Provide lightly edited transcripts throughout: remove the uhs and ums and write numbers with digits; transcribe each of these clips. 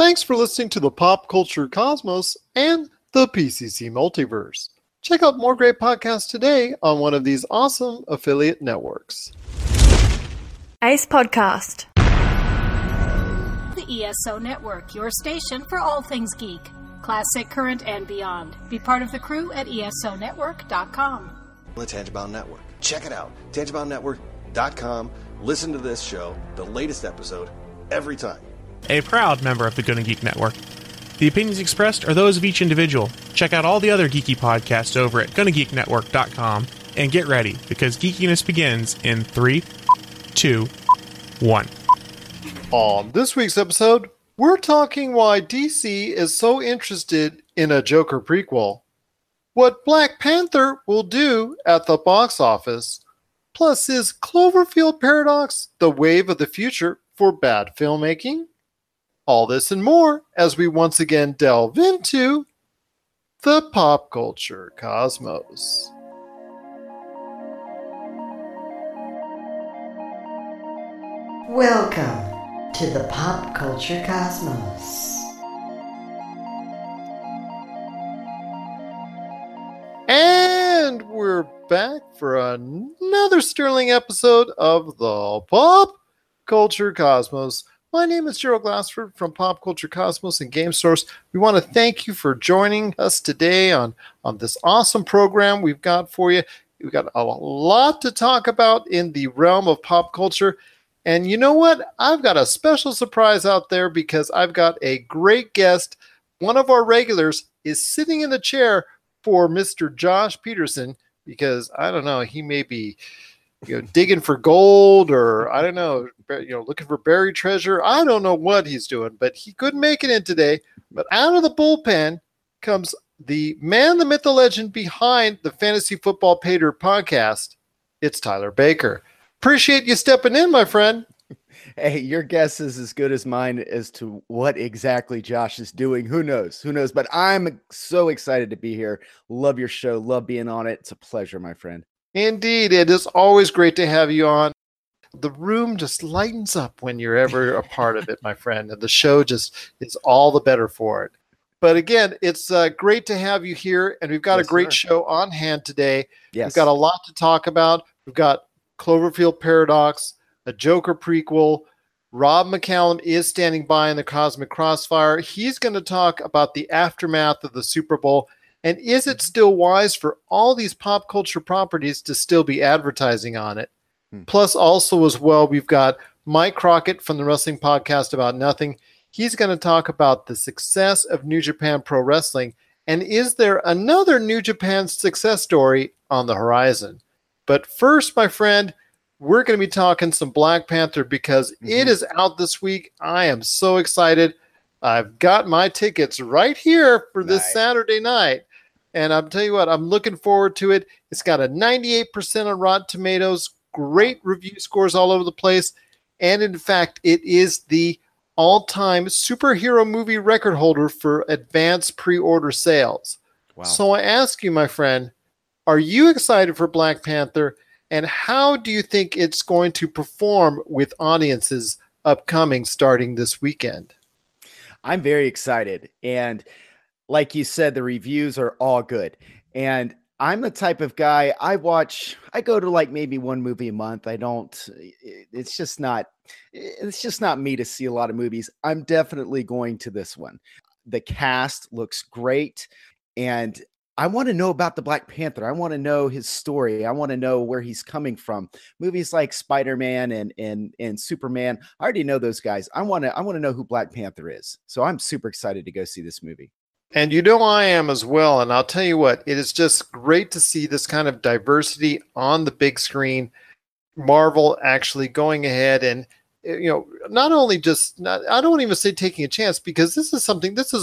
Thanks for listening to the Pop Culture Cosmos and the PCC Multiverse. Check out more great podcasts today on one of these awesome affiliate networks. Ace Podcast. The ESO Network, your station for all things geek. Classic, current, and beyond. Be part of the crew at ESONetwork.com. The Tangible Network. Check it out. TangibleNetwork.com. Listen to this show, the latest episode, every time. A proud member of the Gunnageek Network. The opinions expressed are those of each individual. Check out all the other geeky podcasts over at GunnageekNetwork.com and get ready, because geekiness begins in 3, 2, 1. On this week's episode, we're talking why DC is so interested in a Joker prequel, what Black Panther will do at the box office, plus is Cloverfield Paradox the wave of the future for bad filmmaking? All this and more as we once again delve into the Pop Culture Cosmos. Welcome to the Pop Culture Cosmos. And we're back for another sterling episode of the Pop Culture Cosmos. My name is Gerald Glassford from Pop Culture Cosmos and Game Source. We want to thank you for joining us today on this awesome program we've got for you. We've got a lot to talk about in the realm of pop culture. And you know what? I've got a special surprise out there because I've got a great guest. One of our regulars is sitting in the chair for Mr. Josh Peterson because, I don't know, he may be digging for gold, or I don't know, looking for buried treasure. I don't know what he's doing, but he couldn't make it in today. But out of the bullpen comes the man, the myth, the legend behind the Fantasy Football Pater podcast. It's Tyler Baker. Appreciate you stepping in, my friend. Hey, your guess is as good as mine as to what exactly Josh is doing. Who knows? But I'm so excited to be here. Love your show. Love being on it. It's a pleasure, my friend. Indeed, it is always great to have you on. The room just lightens up when you're ever a part of it, my friend, and the show just is all the better for it. But again, it's great to have you here, and we've got a great show on hand today. Yes. We've got a lot to talk about. We've got Cloverfield Paradox, a Joker prequel. Rob McCallum is standing by in the Cosmic Crossfire. He's going to talk about the aftermath of the Super Bowl. And is it still wise for all these pop culture properties to still be advertising on it? Plus, also as well, we've got Mike Crockett from the Wrestling Podcast About Nothing. He's going to talk about the success of New Japan Pro Wrestling. And is there another New Japan success story on the horizon? But first, my friend, we're going to be talking some Black Panther because it is out this week. I am so excited. I've got my tickets right here for this Saturday night. And I'll tell you what, I'm looking forward to it. It's got a 98% on Rotten Tomatoes, great review scores all over the place. And in fact, it is the all-time superhero movie record holder for advanced pre-order sales. Wow. So I ask you, my friend, are you excited for Black Panther? And how do you think it's going to perform with audiences upcoming starting this weekend? I'm very excited. And like you said, the reviews are all good. And I'm the type of guy, I go to like maybe one movie a month. It's just not me to see a lot of movies. I'm definitely going to this one. The cast looks great. And I want to know about the Black Panther. I want to know his story. I want to know where he's coming from. Movies like Spider-Man and Superman, I already know those guys. I want to know who Black Panther is. So I'm super excited to go see this movie. And you know I am as well. And I'll tell you what, it is just great to see this kind of diversity on the big screen. Marvel actually going ahead and, I don't even say taking a chance, because this is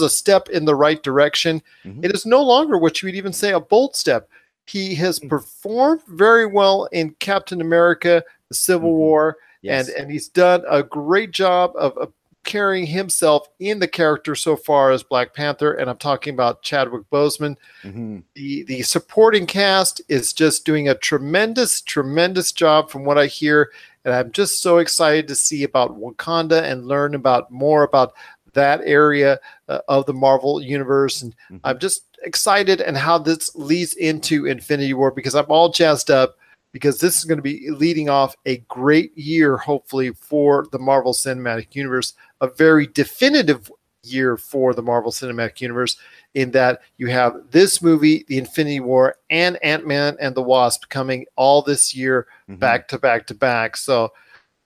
a step in the right direction. Mm-hmm. It is no longer what you would even say a bold step. He has performed very well in Captain America, the Civil War, and he's done a great job of carrying himself in the character so far as Black Panther. And I'm talking about Chadwick Boseman. Mm-hmm. The supporting cast is just doing a tremendous, tremendous job from what I hear. And I'm just so excited to see about Wakanda and learn about more about that area of the Marvel universe. And I'm just excited and how this leads into Infinity War, because I'm all jazzed up because this is going to be leading off a great year, hopefully, for the Marvel Cinematic Universe, a very definitive year for the Marvel Cinematic Universe, in that you have this movie, The Infinity War, and Ant-Man and the Wasp coming all this year, back to back to back. So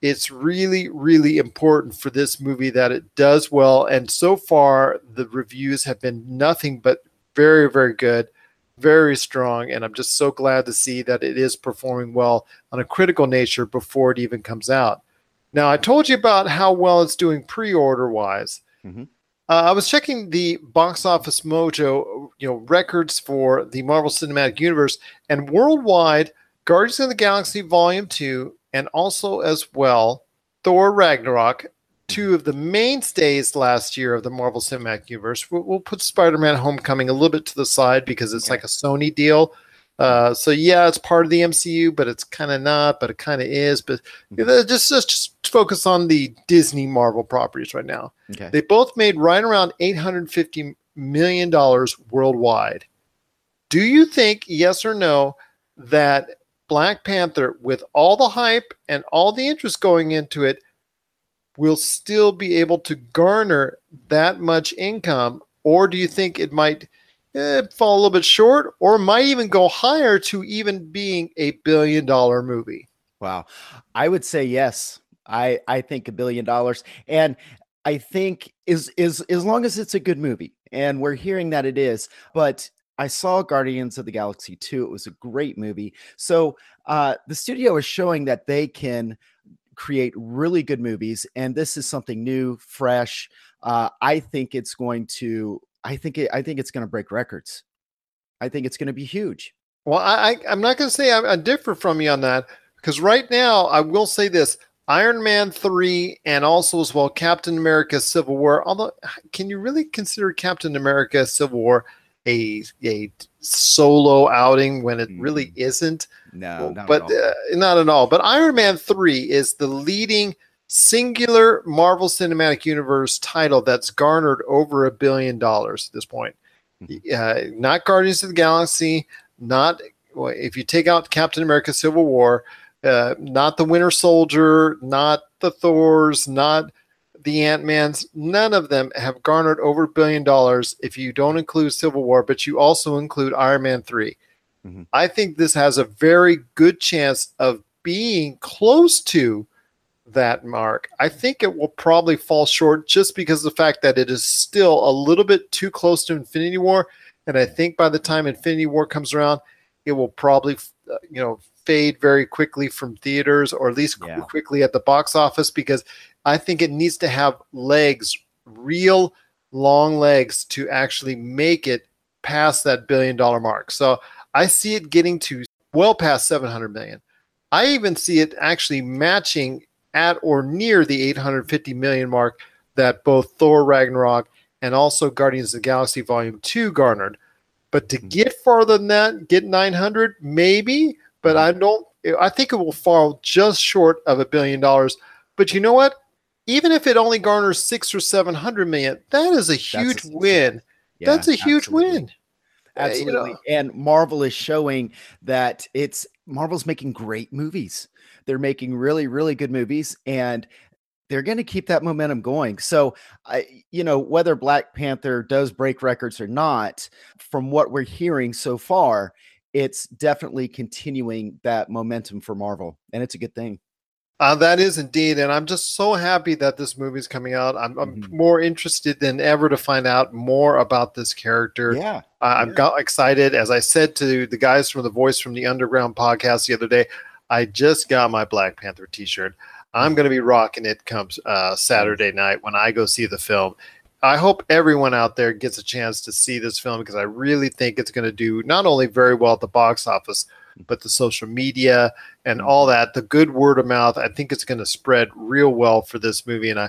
it's really, really important for this movie that it does well. And so far, the reviews have been nothing but very, very good, very strong. And I'm just so glad to see that it is performing well on a critical nature before it even comes out. Now, I told you about how well it's doing pre-order wise. I was checking the Box Office Mojo, records for the Marvel Cinematic Universe, and worldwide, Guardians of the Galaxy Volume 2, and also as well, Thor Ragnarok, two of the mainstays last year of the Marvel Cinematic Universe. We'll put Spider-Man Homecoming a little bit to the side because it's like a Sony deal. So yeah, it's part of the MCU, but it's kind of not, but it kind of is. But just focus on the Disney Marvel properties right now. They both made right around $850 million worldwide. Do you think, yes or no, that Black Panther, with all the hype and all the interest going into it, will still be able to garner that much income? Or do you think it might fall a little bit short, or might even go higher to even being a $1 billion movie? Wow. I would say yes. I think $1 billion, and I think is as long as it's a good movie, and we're hearing that it is. But I saw Guardians of the Galaxy 2. It was a great movie. So the studio is showing that they can create really good movies, and this is something new, fresh. I think it's going to, I think it's going to break records. I think it's going to be huge. Well, I'm not going to say I differ from you on that, because right now I will say this: Iron Man 3 and also as well Captain America: Civil War. Although, can you really consider Captain America: Civil War a solo outing when it really isn't? No, not at all. But Iron Man 3 is the leading singular Marvel Cinematic Universe title that's garnered over $1 billion at this point. Not Guardians of the Galaxy, not, well, if you take out Captain America: Civil War, not the Winter Soldier, not the Thors, not the Ant-Mans, none of them have garnered over $1 billion if you don't include Civil War, but you also include Iron Man 3. I think this has a very good chance of being close to that mark. I think it will probably fall short just because of the fact that it is still a little bit too close to Infinity War, and I think by the time Infinity War comes around, it will probably fade very quickly from theaters, or at least quickly at the box office, because I think it needs to have legs, real long legs, to actually make it past that $1 billion mark. So I see it getting to well past 700 million. I even see it actually matching at or near the 850 million mark that both Thor Ragnarok and also Guardians of the Galaxy Volume 2 garnered. But to get farther than that, get 900 maybe, but I think it will fall just short of $1 billion. But you know what? Even if it only garners 600 or 700 million, that is a huge win. Yeah, that's a huge win. Absolutely. And Marvel is showing that Marvel's making great movies. They're making really, really good movies, and they're going to keep that momentum going. So, whether Black Panther does break records or not, from what we're hearing so far, it's definitely continuing that momentum for Marvel, and it's a good thing. That is indeed, and I'm just so happy that this movie is coming out. I'm more interested than ever to find out more about this character. Yeah, I'm excited. As I said to the guys from the Voice from the Underground podcast the other day, I just got my Black Panther t-shirt. I'm going to be rocking it come Saturday night when I go see the film. I hope everyone out there gets a chance to see this film, because I really think it's going to do not only very well at the box office, but the social media and all that, the good word of mouth, I think it's going to spread real well for this movie. And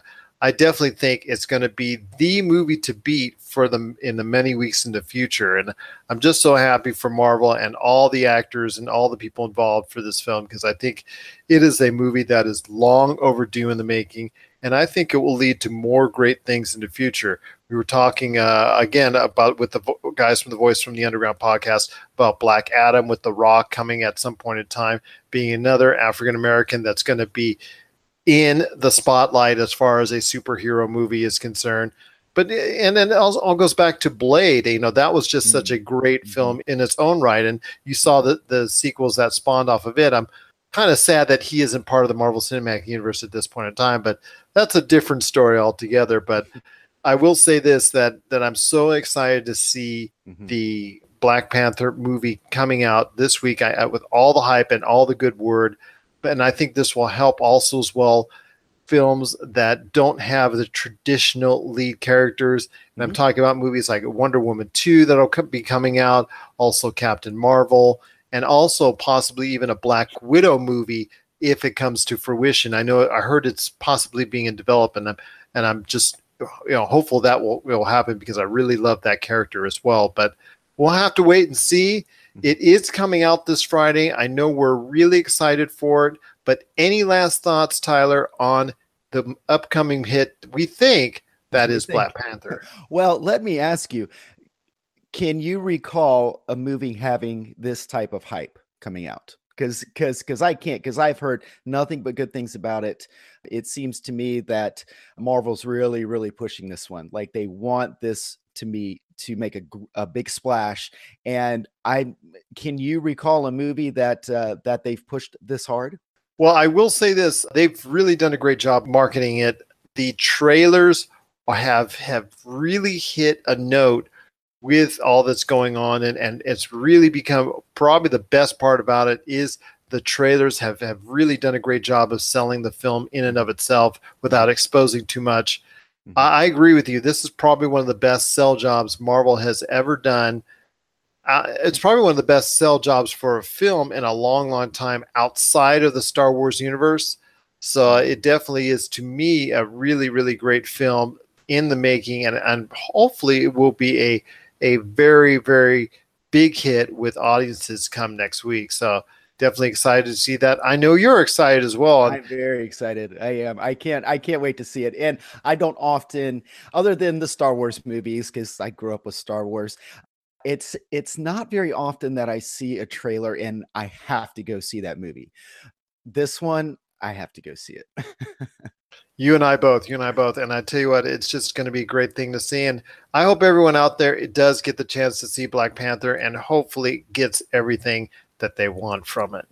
I definitely think it's going to be the movie to beat for them in the many weeks in the future. And I'm just so happy for Marvel and all the actors and all the people involved for this film, because I think it is a movie that is long overdue in the making. and I think it will lead to more great things in the future. We were talking again about with the guys from the Voice from the Underground podcast about Black Adam, with The Rock coming at some point in time, being another African American that's going to be in the spotlight as far as a superhero movie is concerned. But and then it all goes back to Blade. You know, that was just such a great film in its own right, and you saw the sequels that spawned off of it. I'm kind of sad that he isn't part of the Marvel Cinematic Universe at this point in time, but that's a different story altogether. But I will say this, that I'm so excited to see the Black Panther movie coming out this week with all the hype and all the good word. And I think this will help also as well films that don't have the traditional lead characters. And I'm talking about movies like Wonder Woman 2 that'll be coming out, also Captain Marvel, and also possibly even a Black Widow movie if it comes to fruition. I know I heard it's possibly being in development, and I'm just, you know, hopeful that will happen, because I really love that character as well. But we'll have to wait and see. It is coming out this Friday. I know we're really excited for it, but any last thoughts, Tyler, on the upcoming hit we think that is Black Panther? Well, let me ask you, can you recall a movie having this type of hype coming out? Because I can't, because I've heard nothing but good things about it. It seems to me that Marvel's really, really pushing this one. Like, they want this to me to make a big splash. And can you recall a movie that they've pushed this hard? Well, I will say this. They've really done a great job marketing it. The trailers have really hit a note with all that's going on. And it's really become probably the best part about it is the trailers have really done a great job of selling the film in and of itself without exposing too much. I agree with you. This is probably one of the best sell jobs Marvel has ever done. It's probably one of the best sell jobs for a film in a long, long time outside of the Star Wars universe. So it definitely is, to me, a really, really great film in the making. And hopefully it will be a very, very big hit with audiences come next week. So definitely excited to see that. I know you're excited as well. I'm very excited. I am. I can't wait to see it. And I don't often, other than the Star Wars movies, because I grew up with Star Wars, it's not very often that I see a trailer and I have to go see that movie. This one, I have to go see it. You and I both. And I tell you what, it's just going to be a great thing to see. And I hope everyone out there, it does get the chance to see Black Panther and hopefully gets everything that they want from it.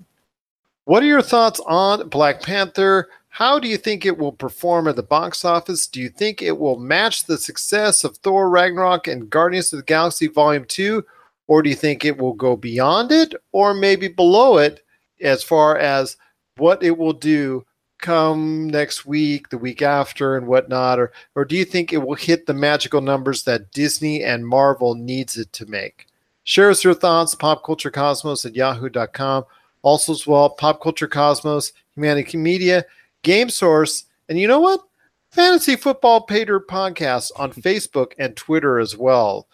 What are your thoughts on Black Panther? How do you think it will perform at the box office? Do you think it will match the success of Thor Ragnarok and Guardians of the Galaxy Volume 2? Or do you think it will go beyond it or maybe below it as far as what it will do come next week, the week after, and whatnot? Or do you think it will hit the magical numbers that Disney and Marvel needs it to make? Share us your thoughts, popculturecosmos@yahoo.com. Also as well, Pop Culture Cosmos, Humanix Media, Game Source, and you know what? Fantasy Football Pater podcast on Facebook and Twitter as well.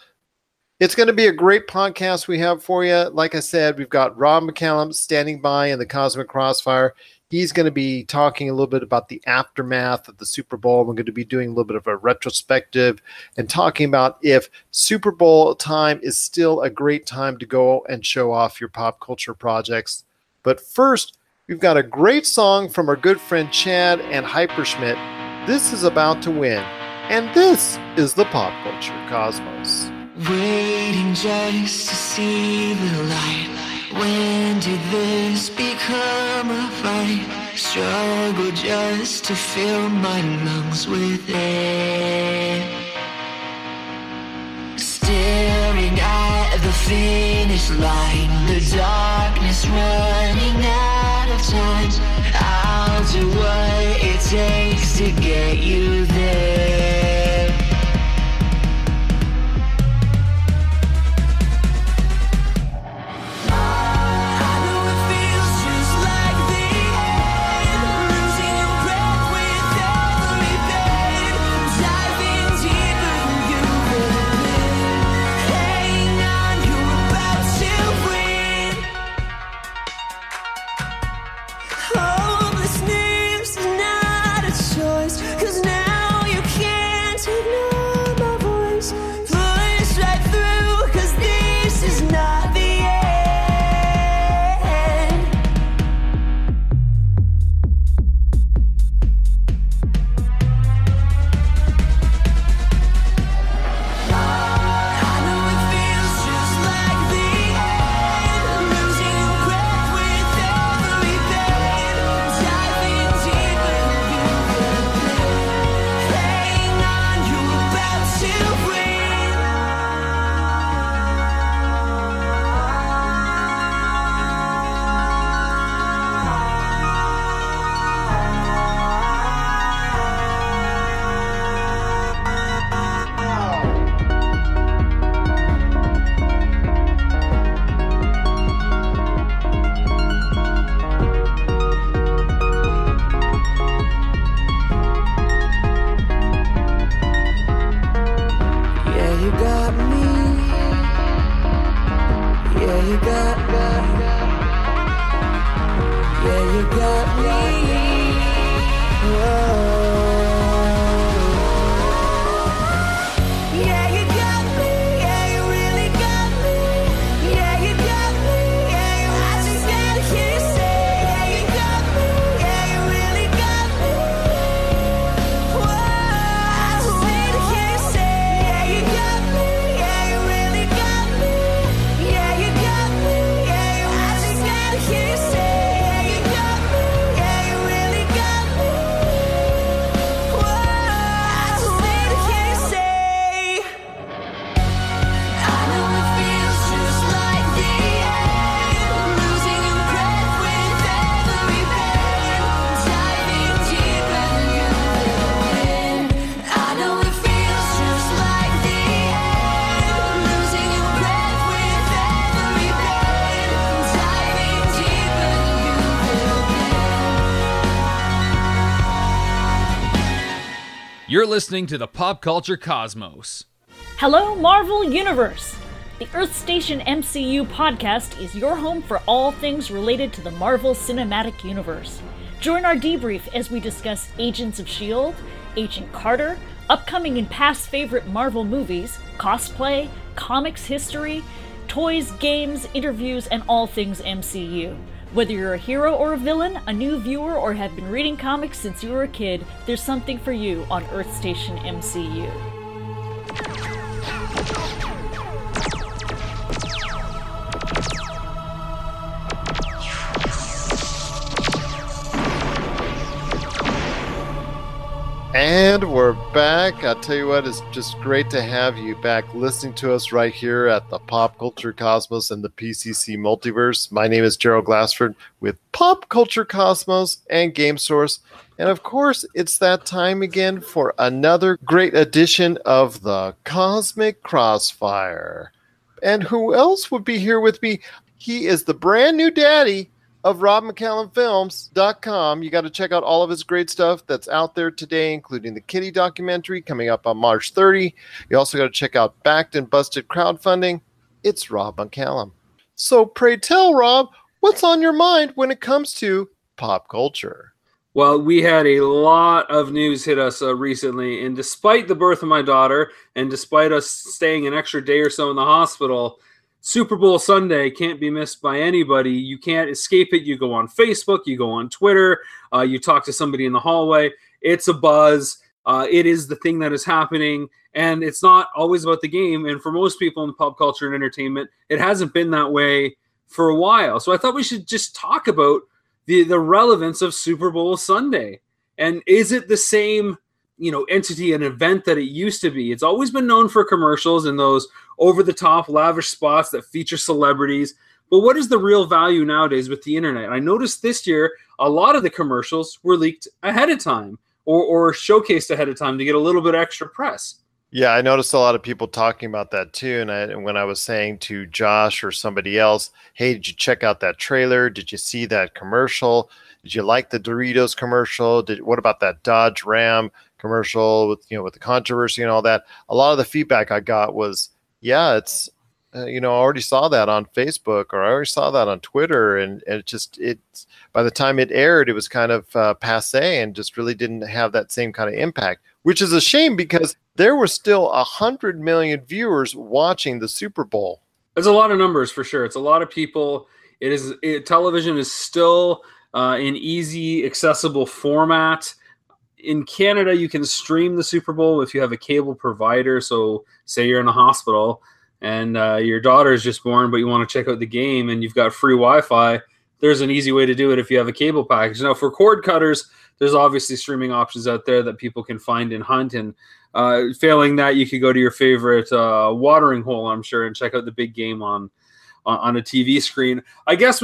It's going to be a great podcast we have for you. Like I said, we've got Rob McCallum standing by in the Cosmic Crossfire. He's going to be talking a little bit about the aftermath of the Super Bowl. We're going to be doing a little bit of a retrospective and talking about if Super Bowl time is still a great time to go and show off your pop culture projects. But first, we've got a great song from our good friend Chad and Hyperschmidt. This is About to Win. And this is the Pop Culture Cosmos. Waiting just to see the light. When did this become a fight? Struggle just to fill my lungs with air. Staring at the finish line, the darkness running out of time. I'll do what it takes to get you there. Hopelessness is not a choice, 'cause you got me. Yeah, you got me. Yeah, you got me. Whoa. Yeah, you got me. Yeah, you really got me. Yeah, you got me. Yeah, you I just gotta hear you say. Yeah, you got me. Yeah, you really got me. Whoa. I just gotta hear you say. Yeah, you got me. Yeah, you really got me. Yeah, you got me. Yeah, you I just gotta hear you say. You're listening to the Pop Culture Cosmos. Hello, Marvel Universe! The Earth Station MCU podcast is your home for all things related to the Marvel Cinematic Universe. Join our debrief as we discuss Agents of S.H.I.E.L.D., Agent Carter, upcoming and past favorite Marvel movies, cosplay, comics history, toys, games, interviews, and all things MCU. Whether you're a hero or a villain, a new viewer, or have been reading comics since you were a kid, there's something for you on Earth Station MCU. And we're back. I'll tell you what, it's just great to have you back listening to us right here at the Pop Culture Cosmos and the PCC Multiverse. My name is Gerald Glassford with Pop Culture Cosmos and Game Source. And of course, it's that time again for another great edition of the Cosmic Crossfire. And who else would be here with me? He is the brand new daddy of RobMcCallumFilms.com. You got to check out all of his great stuff that's out there today, including the Kittie documentary coming up on March 30. You also got to check out Backed and Busted crowdfunding. It's Rob McCallum. So pray tell, Rob, what's on your mind when it comes to pop culture? Well, we had a lot of news hit us recently, and despite the birth of my daughter and despite us staying an extra day or so in the hospital, Super Bowl Sunday can't be missed by anybody. You can't escape it. You go on Facebook, you go on Twitter, you talk to somebody in the hallway. It's a buzz. It is the thing that is happening, and it's not always about the game. And for most people in pop culture and entertainment, it hasn't been that way for a while. So I thought we should just talk about the relevance of Super Bowl Sunday. And is it the same, you know, entity and event that it used to be? It's always been known for commercials and those over-the-top lavish spots that feature celebrities. But what is the real value nowadays with the internet? I noticed this year a lot of the commercials were leaked ahead of time or showcased ahead of time to get a little bit extra press. Yeah, I noticed a lot of people talking about that too. And when I was saying to Josh or somebody else, hey, did you check out that trailer? Did you see that commercial? Did you like the Doritos commercial? What about that Dodge Ram commercial with the controversy and all that? A lot of the feedback I got was, yeah, it's, I already saw that on Facebook, or I already saw that on Twitter. And it's by the time it aired, it was kind of passé and just really didn't have that same kind of impact, which is a shame because there were still 100 million viewers watching the Super Bowl. It's a lot of numbers for sure. It's a lot of people. Television is still an easy, accessible format. In Canada, you can stream the Super Bowl if you have a cable provider. So say you're in a hospital and your daughter is just born, but you want to check out the game and you've got free Wi-Fi. There's an easy way to do it if you have a cable package. Now, for cord cutters, there's obviously streaming options out there that people can find and hunt. And failing that, you could go to your favorite watering hole, I'm sure, and check out the big game on a TV screen. I guess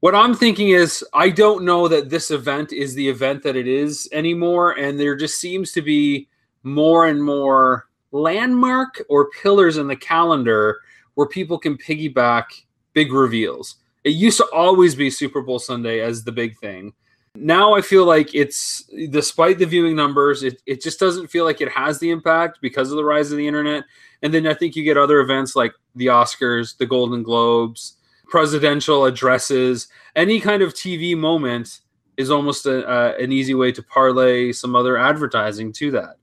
what I'm thinking is, I don't know that this event is the event that it is anymore, and there just seems to be more and more landmark or pillars in the calendar where people can piggyback big reveals. It used to always be Super Bowl Sunday as the big thing, Now I feel like it's, despite the viewing numbers, it just doesn't feel like it has the impact because of the rise of the internet. And then I think you get other events like the Oscars, the Golden Globes, presidential addresses, any kind of TV moment is almost an easy way to parlay some other advertising to that.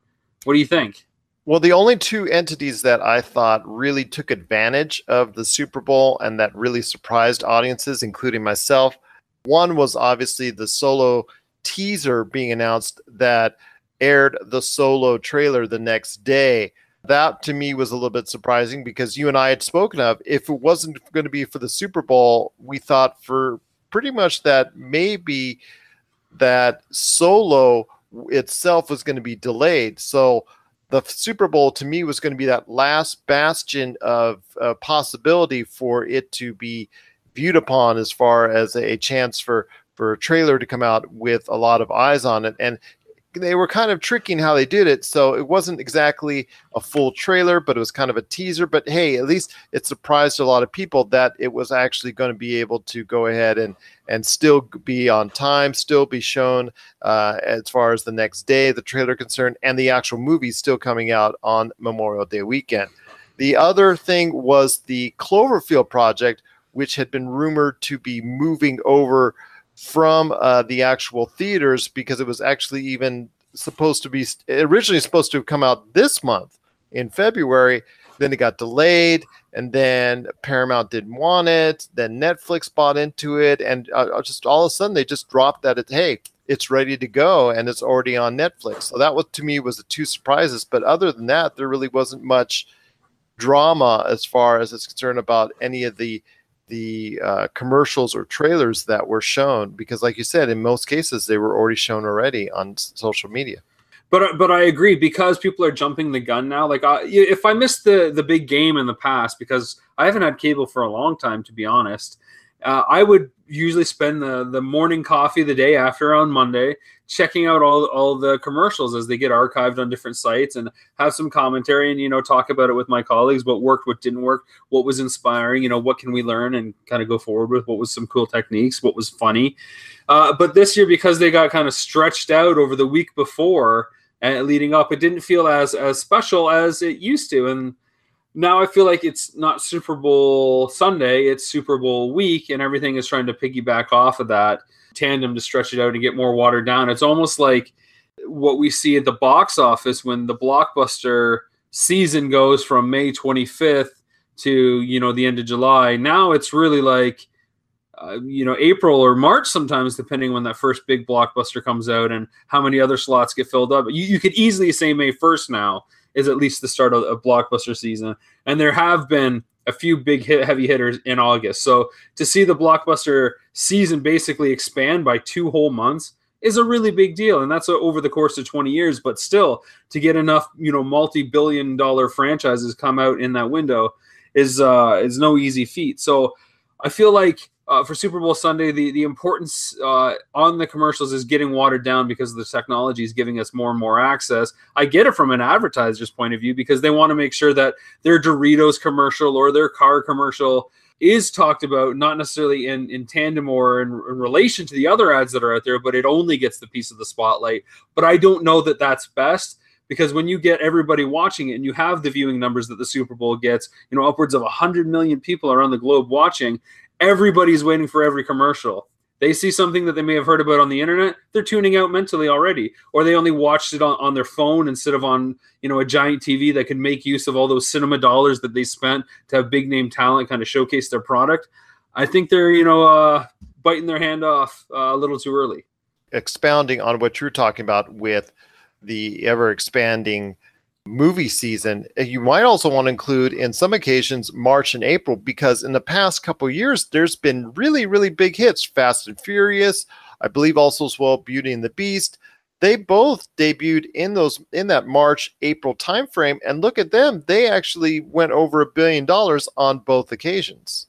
What do you think? Well, the only two entities that I thought really took advantage of the Super Bowl and that really surprised audiences, including myself, one was obviously the Solo teaser being announced that aired the Solo trailer the next day. That, to me, was a little bit surprising because you and I had spoken of, if it wasn't going to be for the Super Bowl, we thought for pretty much that maybe that Solo itself was going to be delayed. So the Super Bowl, to me, was going to be that last bastion of possibility for it to be viewed upon as far as a chance for a trailer to come out with a lot of eyes on it. And they were kind of tricking how they did it. So it wasn't exactly a full trailer, but it was kind of a teaser. But hey, at least it surprised a lot of people that it was actually going to be able to go ahead and still be on time, still be shown as far as the next day, the trailer concerned, and the actual movie still coming out on Memorial Day weekend. The other thing was the Cloverfield project, which had been rumored to be moving over from the actual theaters because it was actually even supposed to be originally supposed to have come out this month in February. Then it got delayed, and then Paramount didn't want it. Then Netflix bought into it, and just all of a sudden they just dropped that. Hey, it's ready to go, and it's already on Netflix. So that was, to me, was the two surprises. But other than that, there really wasn't much drama as far as it's concerned about any of the commercials or trailers that were shown, because like you said, in most cases, they were already shown on social media. But I agree, because people are jumping the gun now. Like if I missed the big game in the past, because I haven't had cable for a long time, to be honest, I would usually spend the morning coffee the day after on Monday checking out all the commercials as they get archived on different sites, and have some commentary and, talk about it with my colleagues, what worked, what didn't work, what was inspiring, what can we learn and kind of go forward with, what was some cool techniques, what was funny. But this year, because they got kind of stretched out over the week before and leading up, it didn't feel as special as it used to. And now I feel like it's not Super Bowl Sunday, it's Super Bowl week, and everything is trying to piggyback off of that tandem to stretch it out and get more watered down. It's almost like what we see at the box office when the blockbuster season goes from May 25th to, the end of July. Now it's really like, April or March sometimes, depending when that first big blockbuster comes out and how many other slots get filled up. You could easily say May 1st now is at least the start of blockbuster season. And there have been a few big heavy hitters in August. So to see the blockbuster season basically expand by 2 whole months is a really big deal. And that's over the course of 20 years. But still, to get enough, multi-billion dollar franchises come out in that window is no easy feat. So I feel like for Super Bowl Sunday, the importance on the commercials is getting watered down because the technology is giving us more and more access. I get it from an advertiser's point of view, because they want to make sure that their Doritos commercial or their car commercial is talked about, not necessarily in tandem or in relation to the other ads that are out there, but it only gets the piece of the spotlight. But I don't know that that's best, because when you get everybody watching it and you have the viewing numbers that the Super Bowl gets, upwards of 100 million people around the globe watching, everybody's waiting for every commercial. They see something that they may have heard about on the internet, they're tuning out mentally already, or they only watched it on their phone instead of on a giant TV that can make use of all those cinema dollars that they spent to have big name talent kind of showcase their product. I think they're biting their hand off a little too early. Expounding on what you're talking about with the ever-expanding movie season, you might also want to include in some occasions March and April, because in the past couple of years there's been really, really big hits. Fast and Furious, I believe, also as well Beauty and the Beast. They both debuted in that March, April timeframe, and look at them, they actually went over $1 billion on both occasions.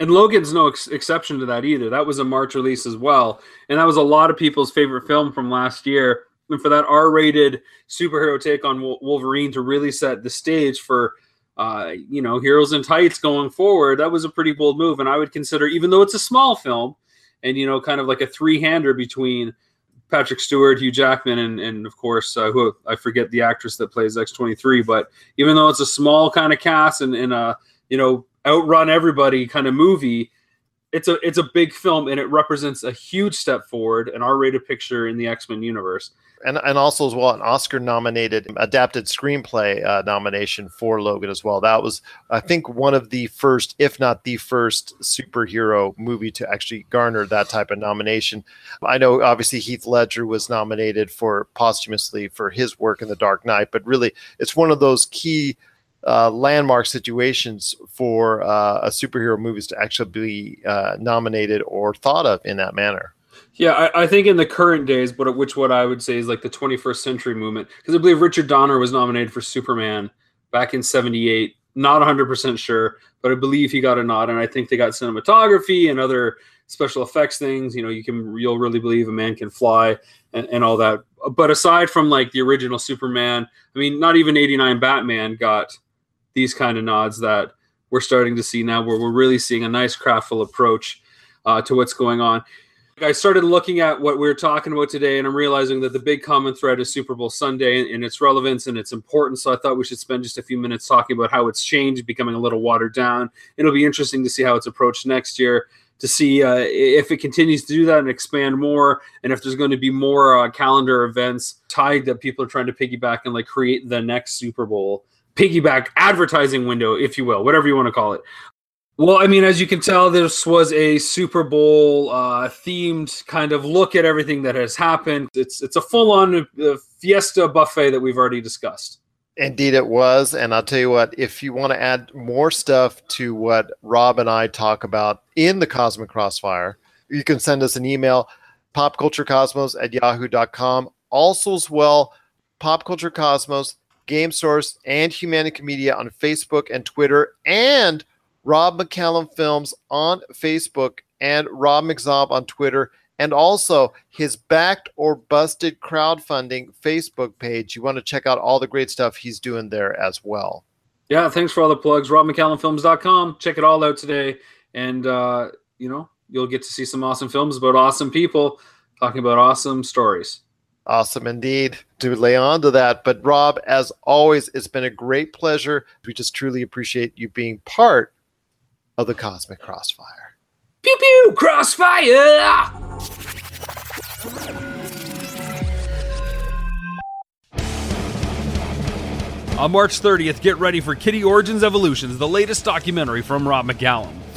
And Logan's no exception to that either. That was a March release as well, and that was a lot of people's favorite film from last year. And for that R-rated superhero take on Wolverine to really set the stage for, heroes in tights going forward, that was a pretty bold move. And I would consider, even though it's a small film, and, you know, kind of like a three-hander between Patrick Stewart, Hugh Jackman, and of course, who I forget the actress that plays X-23. But even though it's a small kind of cast and you know, outrun everybody kind of movie, it's a big film, and it represents a huge step forward, an R-rated picture in the X-Men universe. And also as well, an Oscar-nominated adapted screenplay nomination for Logan as well. That was, I think, one of the first, if not the first, superhero movie to actually garner that type of nomination. I know, obviously, Heath Ledger was nominated for posthumously for his work in The Dark Knight, but really, it's one of those key landmark situations for a superhero movies to actually be nominated or thought of in that manner. Yeah, I think in the current days, but which what I would say is like the 21st century movement, because I believe Richard Donner was nominated for Superman back in 78. Not 100% sure, but I believe he got a nod, and I think they got cinematography and other special effects things. You know, you'll really believe a man can fly and all that. But aside from like the original Superman, I mean, not even 89 Batman got these kind of nods that we're starting to see now, where we're really seeing a nice craftful approach to what's going on. I started looking at what we were talking about today, and I'm realizing that the big common thread is Super Bowl Sunday and its relevance and its importance. So I thought we should spend just a few minutes talking about how it's changed, becoming a little watered down. It'll be interesting to see how it's approached next year, to see if it continues to do that and expand more, and if there's going to be more calendar events tied that people are trying to piggyback and like create the next Super Bowl piggyback advertising window, if you will, whatever you want to call it. Well, I mean, as you can tell, this was a Super Bowl themed kind of look at everything that has happened. It's a full-on fiesta buffet that we've already discussed. Indeed it was. And I'll tell you what, if you want to add more stuff to what Rob and I talk about in the Cosmic Crossfire, you can send us an email, popculturecosmos@yahoo.com. Also as well, Pop Culture Cosmos, Game Source, and Humanix Media on Facebook and Twitter, and Rob McCallum Films on Facebook and Rob McZob on Twitter, and also his Backed or Busted crowdfunding Facebook page. You want to check out all the great stuff he's doing there as well. Yeah, thanks for all the plugs. RobMcCallumFilms.com. Check it all out today, and you know, you'll get to see some awesome films about awesome people talking about awesome stories. Awesome indeed to lay on to that. But Rob, as always, it's been a great pleasure. We just truly appreciate you being part of the Cosmic Crossfire. Pew pew, Crossfire! On March 30th, get ready for Kittie Origins Evolutions, the latest documentary from Rob McCallum.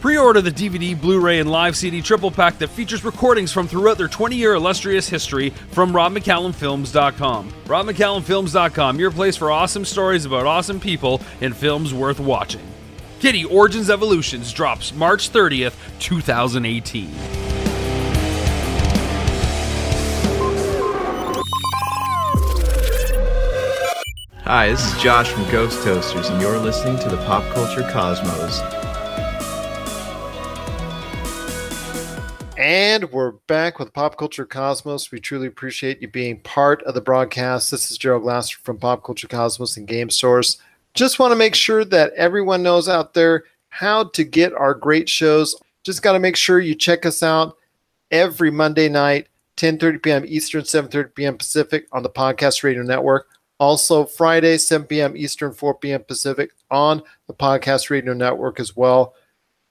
Pre-order the DVD, Blu-ray, and live CD triple pack that features recordings from throughout their 20-year illustrious history from RobMcCallumFilms.com. RobMcCallumFilms.com, your place for awesome stories about awesome people and films worth watching. Kittie Origins Evolutions drops March 30th, 2018. Hi, this is Josh from Ghost Toasters, and you're listening to the Pop Culture Cosmos. And we're back with Pop Culture Cosmos. We truly appreciate you being part of the broadcast. This is Gerald Glassford from Pop Culture Cosmos and Game Source. Just want to make sure that everyone knows out there how to get our great shows. Just got to make sure you check us out every Monday night, 10:30 p.m. Eastern, 7:30 p.m. Pacific on the Podcast Radio Network. Also Friday, 7 p.m. Eastern, 4 p.m. Pacific on the Podcast Radio Network as well.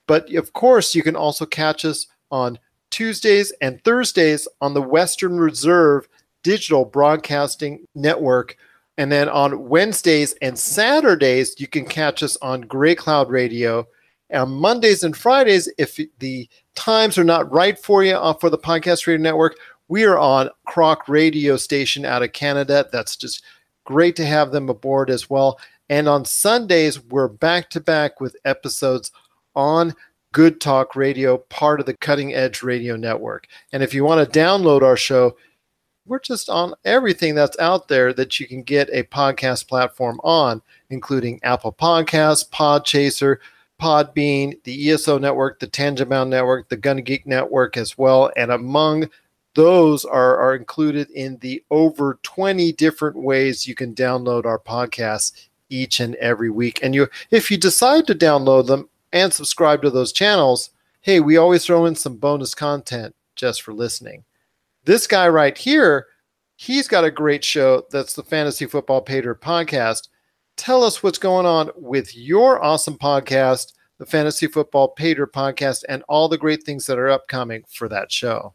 But, of course, you can also catch us on Tuesdays and Thursdays on the Western Reserve Digital Broadcasting Network. And then on Wednesdays and Saturdays, you can catch us on Grey Cloud Radio. And on Mondays and Fridays, if the times are not right for you for the Podcast Radio Network, we are on Croc Radio Station out of Canada. That's just great to have them aboard as well. And on Sundays, we're back-to-back with episodes on Good Talk Radio, part of the Cutting Edge Radio Network. And if you want to download our show, We're just on everything that's out there that you can get a podcast platform on, including Apple Podcasts, Podchaser, Podbean, the ESO Network, the Tangible Network, the Gunnageek Network as well. And among those are included in the over 20 different ways you can download our podcasts each and every week. And if you decide to download them and subscribe to those channels, hey, we always throw in some bonus content just for listening. This guy right here, he's got a great show. That's the Fantasy Football Pater podcast. Tell us what's going on with your awesome podcast, the Fantasy Football Pater podcast, and all the great things that are upcoming for that show.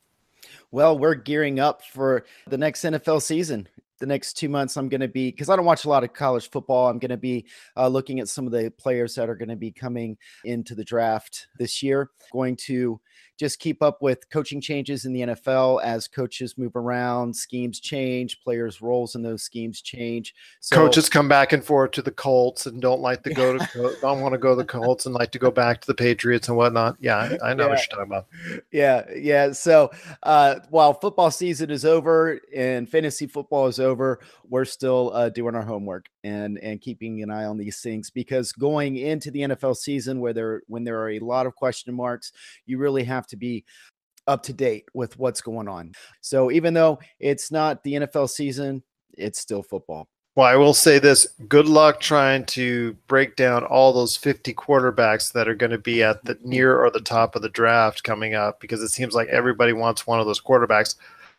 Well, we're gearing up for the next NFL season. The next 2 months, I'm going to be, because I don't watch a lot of college football, I'm going to be looking at some of the players that are going to be coming into the draft this year. Going to just keep up with coaching changes in the NFL as coaches move around, schemes change, players' roles in those schemes change. So, coaches come back and forth to the Colts and don't like to go to, don't want to go to the Colts and like to go back to the Patriots and whatnot. Yeah, I know what you're talking about. Yeah. So while football season is over and fantasy football is over, we're still doing our homework and keeping an eye on these things, because going into the NFL season, when there are a lot of question marks, you really have to be up to date with what's going on. So even though it's not the NFL season, it's still football. Well, I will say this. Good luck trying to break down all those 50 quarterbacks that are going to be at the near or the top of the draft coming up, because it seems like everybody wants one of those quarterbacks.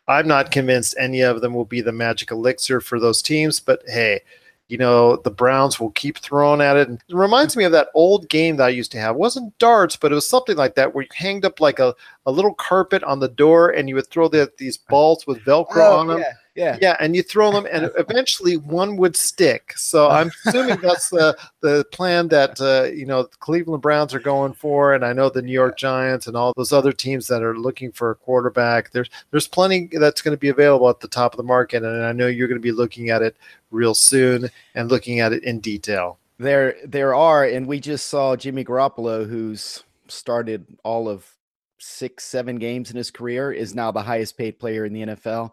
I'm not convinced any of them will be the magic elixir for those teams, but hey, you know, the Browns will keep throwing at it. And it reminds me of that old game that I used to have. It wasn't darts, but it was something like that, where you hanged up like a little carpet on the door and you would throw these balls with Velcro on them. Yeah, and you throw them and eventually one would stick. So I'm assuming that's the plan that, the Cleveland Browns are going for. And I know the New York Giants and all those other teams that are looking for a quarterback. There's plenty that's going to be available at the top of the market. And I know you're going to be looking at it real soon and looking at it in detail. There are. And we just saw Jimmy Garoppolo, who's started all of 6-7 games in his career, is now the highest paid player in the NFL.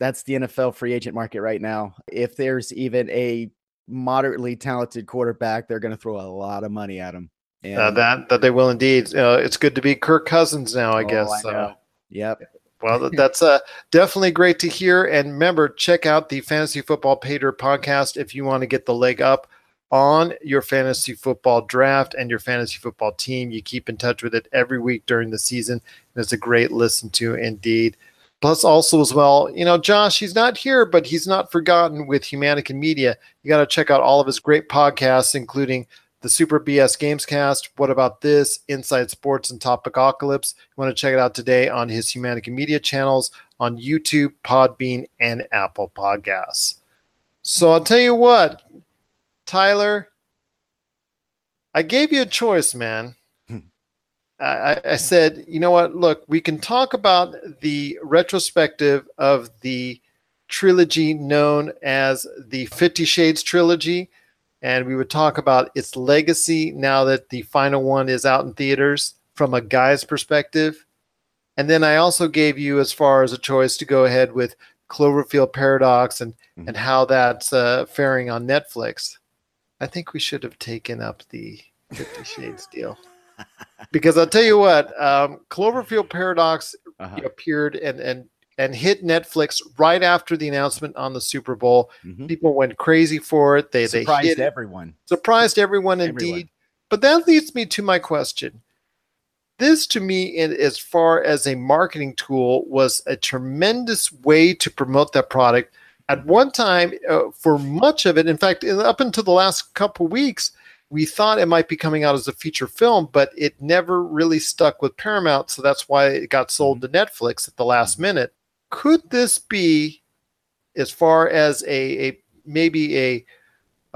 That's the NFL free agent market right now. If there's even a moderately talented quarterback, they're going to throw a lot of money at him. And that they will indeed. It's good to be Kirk Cousins now, I guess. I know. Yep. Well, that's definitely great to hear. And remember, check out the Fantasy Football Pater podcast if you want to get the leg up on your fantasy football draft and your fantasy football team. You keep in touch with it every week during the season. And it's a great listen to indeed. Plus, also as well, Josh, he's not here, but he's not forgotten with Humanix Media. You got to check out all of his great podcasts, including the Super BS Gamescast, What About This, Inside Sports, and Topicocalypse. You want to check it out today on his Humanix Media channels on YouTube, Podbean, and Apple Podcasts. So I'll tell you what, Tyler, I gave you a choice, man. I said, you know what, look, we can talk about the retrospective of the trilogy known as the 50 Shades trilogy, and we would talk about its legacy now that the final one is out in theaters from a guy's perspective. And then I also gave you as far as a choice to go ahead with Cloverfield Paradox and how that's faring on Netflix. I think we should have taken up the 50 Shades deal. Because I'll tell you what, Cloverfield Paradox appeared and hit Netflix right after the announcement on the Super Bowl. Mm-hmm. People went crazy for it. They surprised everyone. Surprised everyone indeed. But that leads me to my question. This, to me, as far as a marketing tool, was a tremendous way to promote that product. At one time, for much of it, in fact, up until the last couple weeks, we thought it might be coming out as a feature film, but it never really stuck with Paramount, so that's why it got sold to Netflix at the last minute. Could this be, as far as maybe a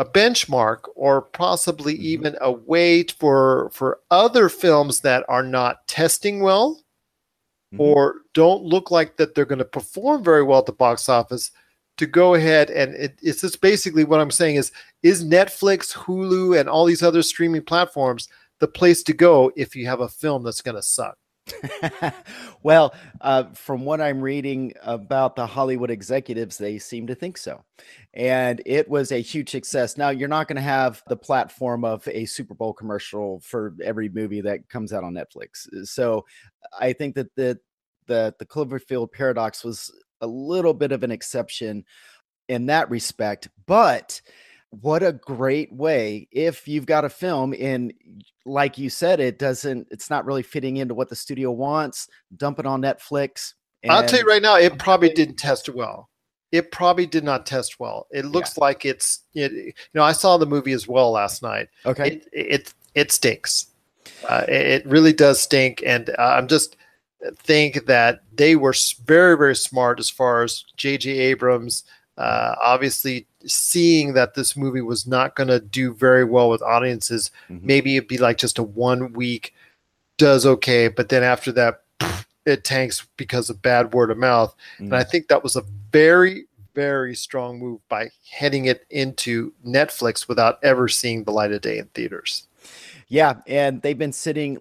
benchmark or possibly even a way for other films that are not testing well or don't look like that they're going to perform very well at the box office, to go ahead and it's just basically what I'm saying is Netflix, Hulu, and all these other streaming platforms the place to go if you have a film that's going to suck? Well, from what I'm reading about the Hollywood executives, they seem to think so. And it was a huge success. Now, you're not going to have the platform of a Super Bowl commercial for every movie that comes out on Netflix. So I think that the Cloverfield Paradox was a little bit of an exception in that respect. But what a great way, if you've got a film and, like you said, it's not really fitting into what the studio wants, dump it on Netflix. And I'll tell you right now, it probably didn't test well. It probably did not test well. It looks like you know, I saw the movie as well last night. Okay. It stinks. It really does stink. And I'm just think that they were very, very smart as far as J.J. Abrams, obviously seeing that this movie was not going to do very well with audiences. Mm-hmm. Maybe it'd be like just a 1 week does okay, but then after that, it tanks because of bad word of mouth. Mm-hmm. And I think that was a very, very strong move by heading it into Netflix without ever seeing the light of day in theaters. Yeah, and they've been sitting.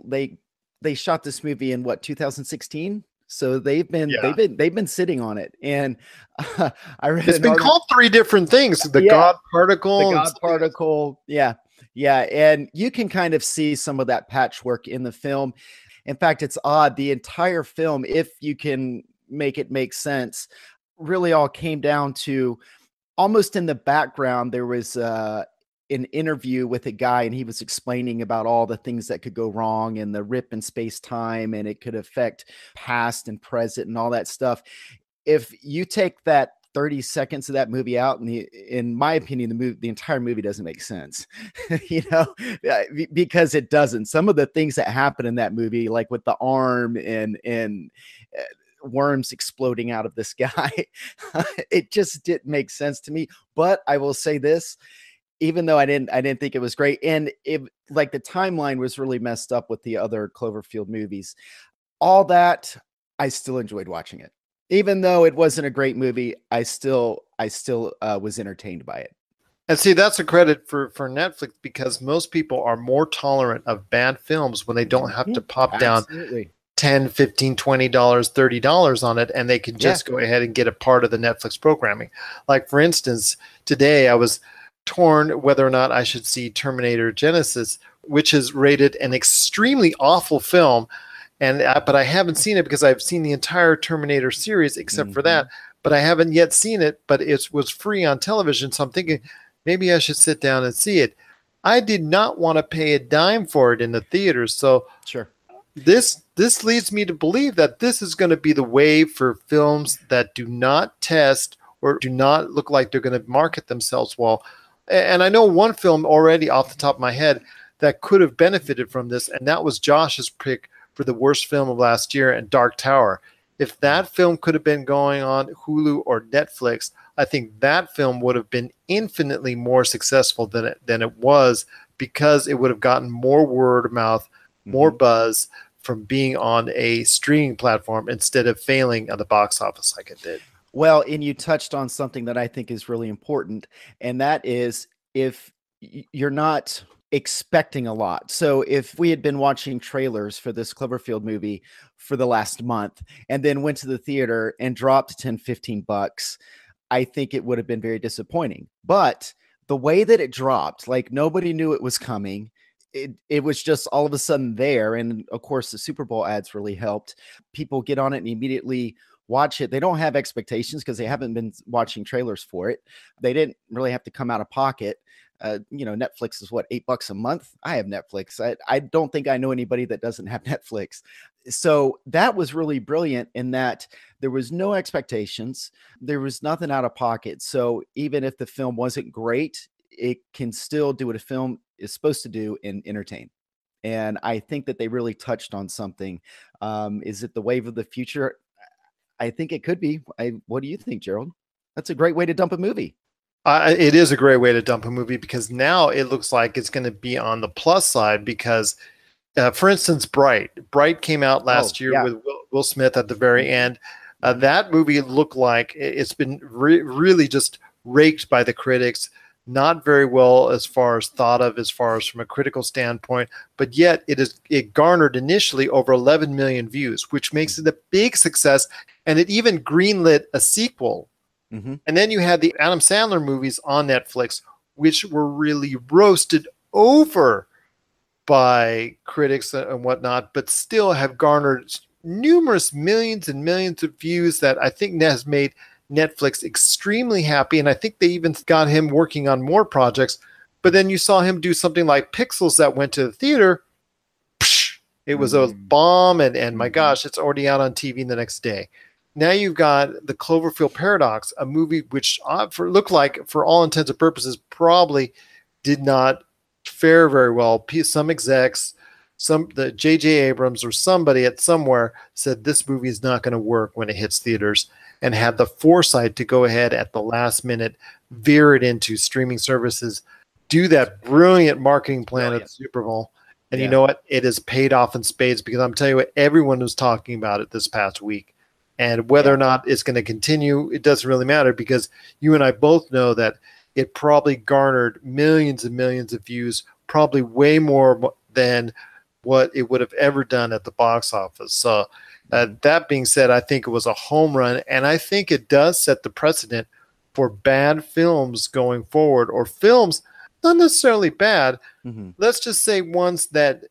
They shot this movie in what, 2016. So they've been sitting on it, and I read it's been called three different things: the God Particle. Yeah, and you can kind of see some of that patchwork in the film. In fact, it's odd. The entire film, if you can make it make sense, really all came down to almost in the background there was an interview with a guy, and he was explaining about all the things that could go wrong and the rip in space time, and it could affect past and present and all that stuff. If you take that 30 seconds of that movie out, and in my opinion, the entire movie doesn't make sense, you know, because it doesn't. Some of the things that happen in that movie, like with the arm and worms exploding out of this guy, it just didn't make sense to me. But I will say this, even though I didn't think it was great. And it, like, the timeline was really messed up with the other Cloverfield movies, all that, I still enjoyed watching it. Even though it wasn't a great movie, I still was entertained by it. And see, that's a credit for Netflix, because most people are more tolerant of bad films when they don't have to pop down $10, $15, $20, $30 on it, and they can just go ahead and get a part of the Netflix programming. Like, for instance, today I was torn whether or not I should see Terminator Genesis, which is rated an extremely awful film, but I haven't seen it because I've seen the entire Terminator series except for that, but I haven't yet seen it, but it was free on television, so I'm thinking maybe I should sit down and see it. I did not want to pay a dime for it in the theater, so sure. This leads me to believe that this is going to be the way for films that do not test or do not look like they're going to market themselves well. And I know one film already off the top of my head that could have benefited from this, and that was Josh's pick for the worst film of last year, and Dark Tower. If that film could have been going on Hulu or Netflix, I think that film would have been infinitely more successful than it was, because it would have gotten more word of mouth, more buzz from being on a streaming platform instead of failing at the box office like it did. Well, and you touched on something that I think is really important, and that is if you're not expecting a lot. So if we had been watching trailers for this Cloverfield movie for the last month and then went to the theater and dropped $10-15, I think it would have been very disappointing. But the way that it dropped, like, nobody knew it was coming. It was just all of a sudden there. And of course, the Super Bowl ads really helped. People get on it and immediately watch it. They don't have expectations because they haven't been watching trailers for it. They didn't really have to come out of pocket. You know, Netflix is what, $8 a month? I have Netflix. I don't think I know anybody that doesn't have Netflix. So that was really brilliant in that there was no expectations. There was nothing out of pocket. So even if the film wasn't great, it can still do what a film is supposed to do and entertain. And I think that they really touched on something. Is it the wave of the future? I think it could be. What do you think, Gerald? That's a great way to dump a movie. It is a great way to dump a movie, because now it looks like it's going to be on the plus side, because, for instance, Bright came out last year with Will Smith at the very end. That movie looked like it's been really just raked by the critics. not very well as far as thought of, as far as from a critical standpoint, but yet it garnered initially over 11 million views, which makes it a big success, and it even greenlit a sequel. Mm-hmm. And then you had the Adam Sandler movies on Netflix, which were really roasted over by critics and whatnot, but still have garnered numerous millions and millions of views that I think has made Netflix extremely happy. And I think they even got him working on more projects. But then you saw him do something like Pixels that went to the theater. It was a bomb. And my gosh, it's already out on TV the next day. Now you've got The Cloverfield Paradox, a movie which looked like, for all intents and purposes, probably did not fare very well. Some execs, the J.J. Abrams or somebody at somewhere said this movie is not going to work when it hits theaters, and had the foresight to go ahead at the last minute, veer it into streaming services, do that brilliant marketing plan at the Super Bowl. And you know what? It has paid off in spades, because I'm telling you what, everyone was talking about it this past week. And whether or not it's going to continue, it doesn't really matter, because you and I both know that it probably garnered millions and millions of views, probably way more than what it would have ever done at the box office. So that being said, I think it was a home run, and I think it does set the precedent for bad films going forward, or films not necessarily bad. Mm-hmm. Let's just say ones that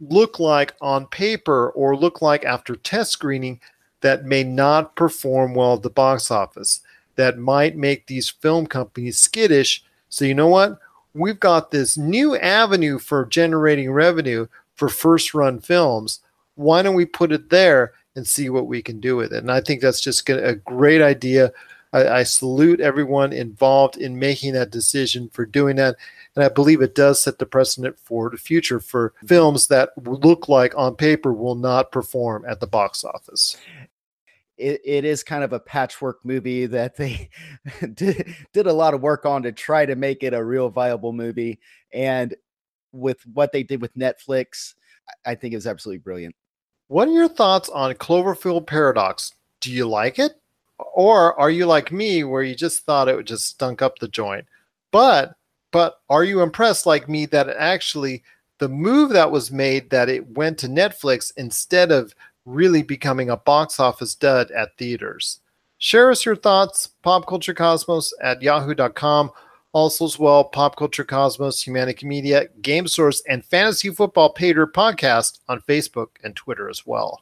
look like on paper or look like after test screening that may not perform well at the box office, that might make these film companies skittish. So you know what? We've got this new avenue for generating revenue for first-run films. Why don't we put it there and see what we can do with it? And I think that's just a great idea. I salute everyone involved in making that decision for doing that. And I believe it does set the precedent for the future for films that look like on paper will not perform at the box office. It is kind of a patchwork movie that they did a lot of work on to try to make it a real viable movie. And with what they did with Netflix, I think it was absolutely brilliant. What are your thoughts on Cloverfield Paradox? Do you like it? Or are you like me, where you just thought it would just stunk up the joint? But are you impressed like me that it actually, the move that was made, that it went to Netflix instead of really becoming a box office dud at theaters? Share us your thoughts, popculturecosmos@yahoo.com. Also as well, Pop Culture Cosmos, Humanix Media, Game Source, and Fantasy Football Pater podcast on Facebook and Twitter as well.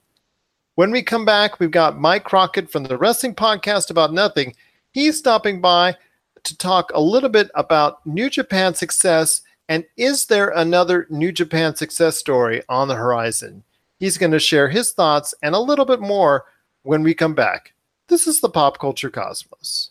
When we come back, we've got Mike Crockett from the Wrestling Podcast About Nothing. He's stopping by to talk a little bit about New Japan success, and is there another New Japan success story on the horizon? He's going to share his thoughts and a little bit more when we come back. This is the Pop Culture Cosmos.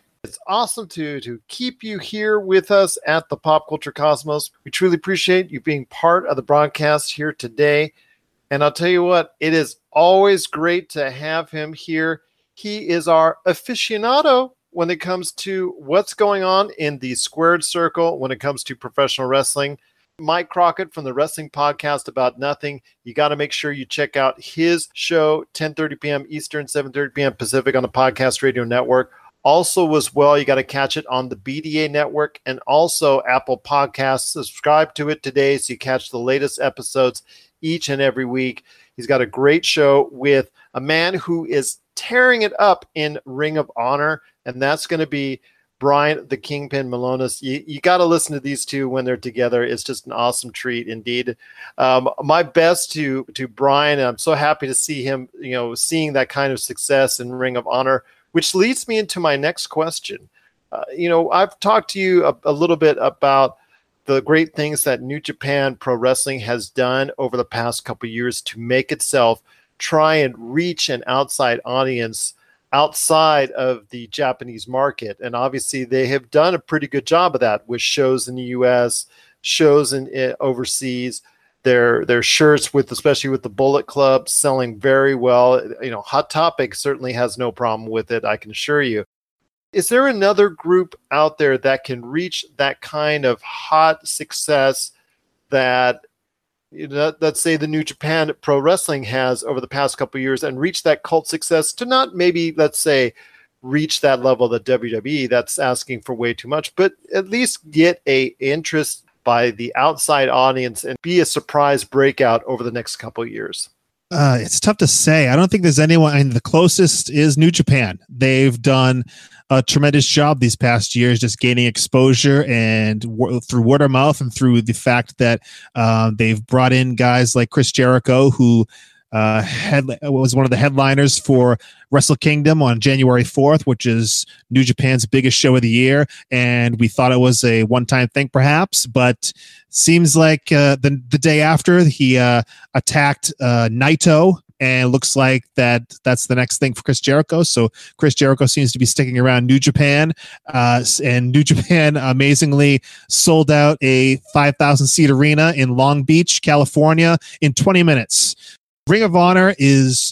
It's awesome to keep you here with us at the Pop Culture Cosmos. We truly appreciate you being part of the broadcast here today. And I'll tell you what, it is always great to have him here. He is our aficionado when it comes to what's going on in the squared circle when it comes to professional wrestling. Mike Crockett from the Wrestling Podcast About Nothing. You got to make sure you check out his show, 10:30 p.m. Eastern, 7:30 p.m. Pacific on the Podcast Radio Network. Also as well, you got to catch it on the BDA Network and also Apple Podcasts. Subscribe to it today so you catch the latest episodes each and every week. He's got a great show with a man who is tearing it up in Ring of Honor, and that's going to be Brian the Kingpin Milonas. You got to listen to these two when they're together. It's just an awesome treat indeed. My best to Brian, and I'm so happy to see him, seeing that kind of success in Ring of Honor, which leads me into my next question. I've talked to you a little bit about the great things that New Japan Pro Wrestling has done over the past couple of years to make itself try and reach an outside audience outside of the Japanese market. And obviously they have done a pretty good job of that with shows in the US, shows in overseas, their shirts with, especially with the Bullet Club, selling very well. You know, Hot Topic certainly has no problem with it, I can assure you. Is there another group out there that can reach that kind of hot success that, you know, let's say the New Japan Pro Wrestling has over the past couple of years, and reach that cult success to not maybe, let's say, reach that level that WWE, that's asking for way too much, but at least get a interest by the outside audience and be a surprise breakout over the next couple of years? It's tough to say. I don't think there's anyone. I mean, the closest is New Japan. They've done a tremendous job these past years, just gaining exposure and through word of mouth, and through the fact that they've brought in guys like Chris Jericho, who was one of the headliners for Wrestle Kingdom on January 4th, which is New Japan's biggest show of the year. And we thought it was a one-time thing, perhaps, but seems like the day after he attacked Naito. And it looks like that's the next thing for Chris Jericho. So Chris Jericho seems to be sticking around New Japan. And New Japan amazingly sold out a 5,000-seat arena in Long Beach, California in 20 minutes. Ring of Honor is,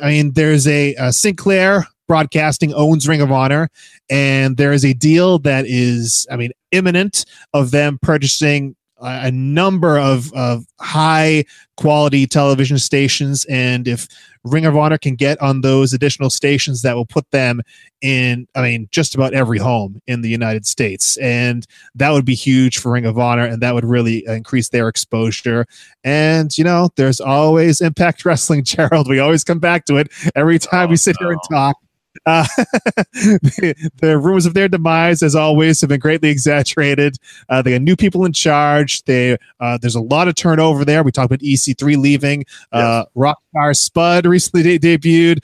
I mean, there's a Sinclair Broadcasting owns Ring of Honor, and there is a deal that is, I mean, imminent of them purchasing a number of high quality television stations. And if Ring of Honor can get on those additional stations, that will put them in, I mean, just about every home in the United States. And that would be huge for Ring of Honor, and that would really increase their exposure. And, you know, there's always Impact Wrestling, Gerald. We always come back to it every time we sit here and talk. The rumors of their demise, as always, have been greatly exaggerated. They got new people in charge. There's a lot of turnover there. We talked about EC3 leaving. Yes. Rockstar Spud recently debuted.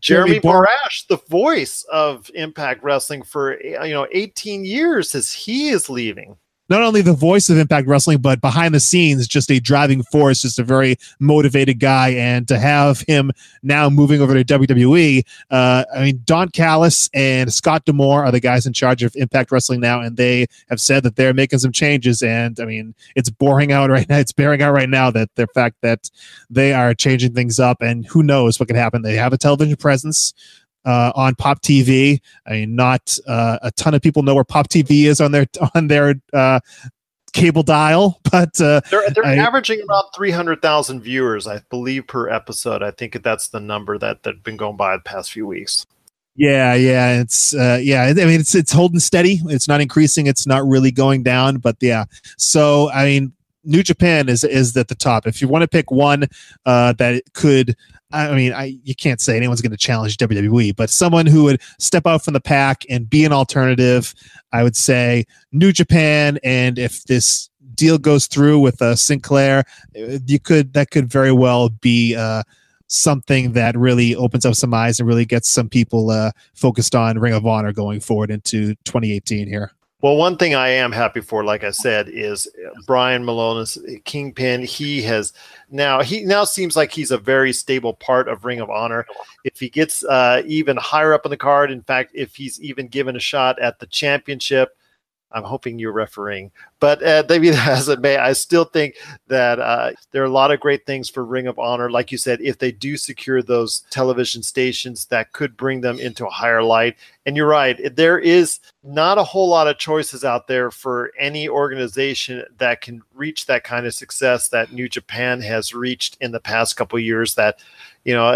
Jeremy Borash, the voice of Impact Wrestling for 18 years, as he is leaving. Not only the voice of Impact Wrestling, but behind the scenes, just a driving force, just a very motivated guy. And to have him now moving over to WWE, I mean, Don Callis and Scott D'Amore are the guys in charge of Impact Wrestling now, and they have said that they're making some changes. And I mean, it's bearing out right now. It's bearing out right now that the fact that they are changing things up, and who knows what can happen. They have a television presence on Pop TV. I mean, not a ton of people know where Pop TV is on their cable dial, but they're averaging about 300,000 viewers, I believe, per episode. I think that's the number that's been going by the past few weeks. Yeah, it's I mean, it's holding steady. It's not increasing. It's not really going down. But yeah, so I mean, New Japan is at the top. If you want to pick one that could. I mean, you can't say anyone's going to challenge WWE, but someone who would step out from the pack and be an alternative, I would say New Japan. And if this deal goes through with Sinclair, that could very well be something that really opens up some eyes and really gets some people focused on Ring of Honor going forward into 2018 here. Well, one thing I am happy for, like I said, is Brian Milonas, Kingpin. He now seems like he's a very stable part of Ring of Honor. If he gets even higher up on the card, in fact, if he's even given a shot at the championship, I'm hoping you're refereeing. But maybe as it may, I still think that there are a lot of great things for Ring of Honor. Like you said, if they do secure those television stations, that could bring them into a higher light. And you're right. There is not a whole lot of choices out there for any organization that can reach that kind of success that New Japan has reached in the past couple of years. That, you know,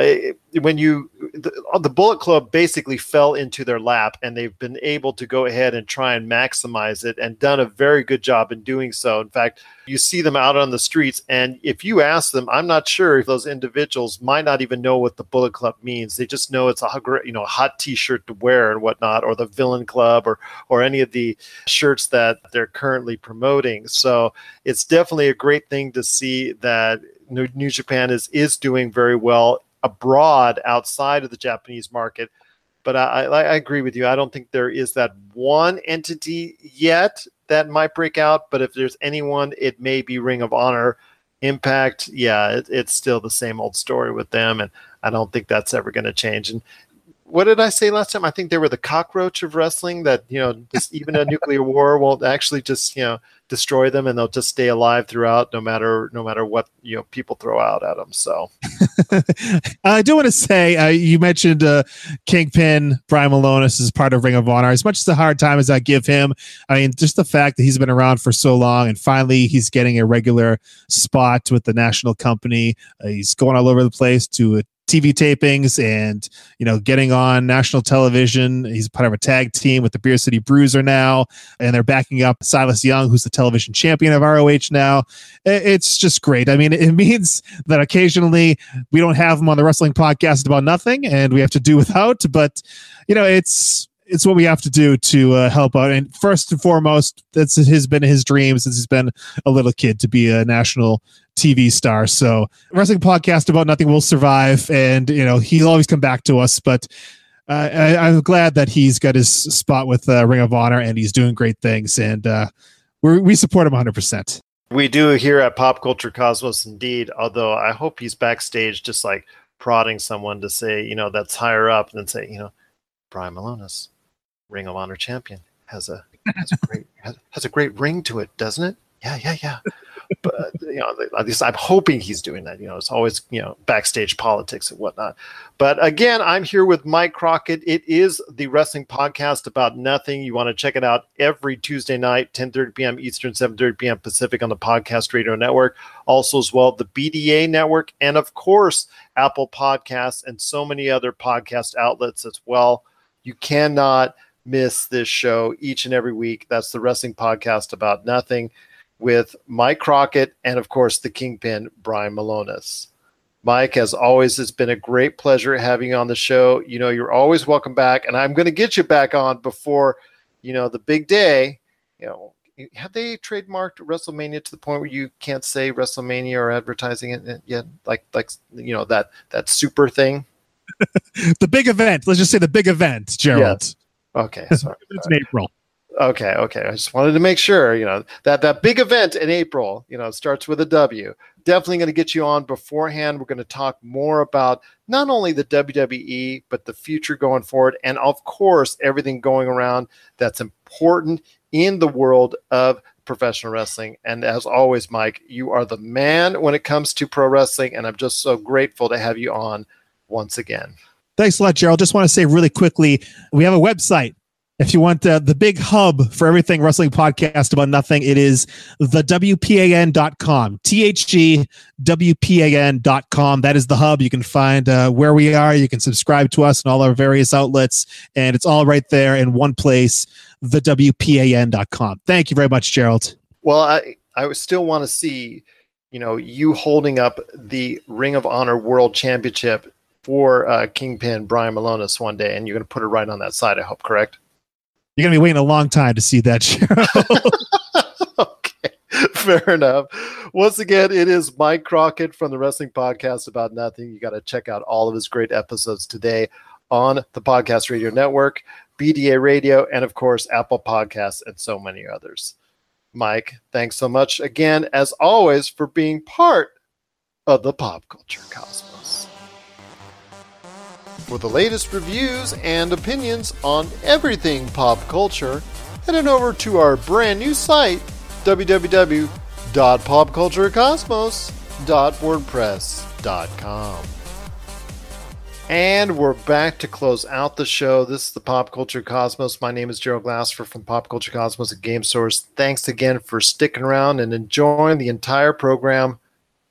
the Bullet Club basically fell into their lap, and they've been able to go ahead and try and maximize it, and done a very good job in doing so. In fact, you see them out on the streets, and if you ask them, I'm not sure if those individuals might not even know what the Bullet Club means. They just know it's a hot T-shirt to wear and whatnot, or the Villain Club, or any of the shirts that they're currently promoting. So it's definitely a great thing to see that New Japan is doing very well abroad, outside of the Japanese market. But I agree with you. I don't think there is that one entity yet that might break out. But if there's anyone, it may be Ring of Honor. Impact, yeah, it's still the same old story with them, and I don't think that's ever going to change. And what did I say last time? I think they were the cockroach of wrestling that, you know, just even a nuclear war won't actually just, you know, destroy them, and they'll just stay alive throughout no matter what, you know, people throw out at them. So I do want to say, you mentioned Kingpin, Brian Milonas is part of Ring of Honor. As much as the hard time as I give him, I mean, just the fact that he's been around for so long and finally he's getting a regular spot with the national company. He's going all over the place to TV tapings and, you know, getting on national television. He's part of a tag team with the Beer City Bruiser now, and they're backing up Silas Young, who's the television champion of ROH now. It's just great. I mean, it means that occasionally we don't have him on the Wrestling Podcast About Nothing, and we have to do without, but, you know, it's what we have to do to help out. And first and foremost, that's has been his dream since he's been a little kid to be a national TV star. So Wrestling Podcast About Nothing will survive, and, you know, he'll always come back to us, but I'm glad that he's got his spot with Ring of Honor, and he's doing great things, and we support him 100%. We do here at Pop Culture Cosmos, indeed. Although I hope he's backstage just like prodding someone to say, you know, that's higher up, and say, you know, Brian Milonas, Ring of Honor champion, has a great ring to it, doesn't it? Yeah. But, you know, at least I'm hoping he's doing that. You know, it's always, you know, backstage politics and whatnot. But again, I'm here with Mike Crockett. It is the Wrestling Podcast About Nothing. You want to check it out every Tuesday night, 10:30 p.m. Eastern, 7:30 p.m. Pacific on the Podcast Radio Network. Also as well, the BDA Network, and of course, Apple Podcasts and so many other podcast outlets as well. You cannot miss this show each and every week. That's the Wrestling Podcast About Nothing with Mike Crockett and, of course, the Kingpin, Brian Milonas. Mike, as always, it's been a great pleasure having you on the show. You know, you're always welcome back, and I'm going to get you back on before, you know, the big day. You know, have they trademarked WrestleMania to the point where you can't say WrestleMania or advertising it yet? Like you know, that super thing? The big event. Let's just say the big event, Gerald. Yes. Okay, sorry. It's in April. Okay. I just wanted to make sure, you know, that big event in April, you know, starts with a W. Definitely going to get you on beforehand. We're going to talk more about not only the WWE, but the future going forward. And, of course, everything going around that's important in the world of professional wrestling. And, as always, Mike, you are the man when it comes to pro wrestling. And I'm just so grateful to have you on once again. Thanks a lot, Gerald. Just want to say really quickly, we have a website. If you want the big hub for everything Wrestling Podcast About Nothing, it is the WPAN.com, THGWPAN.com. That is the hub. You can find where we are. You can subscribe to us and all our various outlets, and it's all right there in one place, the WPAN.com. Thank you very much, Gerald. Well, I still want to see, you know, you holding up the Ring of Honor World Championship for Kingpin Brian Milonas one day, and you're going to put it right on that side, I hope, correct? You're going to be waiting a long time to see that show. Okay, fair enough. Once again, it is Mike Crockett from the Wrestling Podcast About Nothing. You got to check out all of his great episodes today on the Podcast Radio Network, BDA Radio, and, of course, Apple Podcasts and so many others. Mike, thanks so much again, as always, for being part of the Pop Culture Cosmos. For the latest reviews and opinions on everything pop culture, head on over to our brand new site, www.popculturecosmos.wordpress.com. And we're back to close out the show. This is the Pop Culture Cosmos. My name is Gerald Glassford from Pop Culture Cosmos at Game Source. Thanks again for sticking around and enjoying the entire program.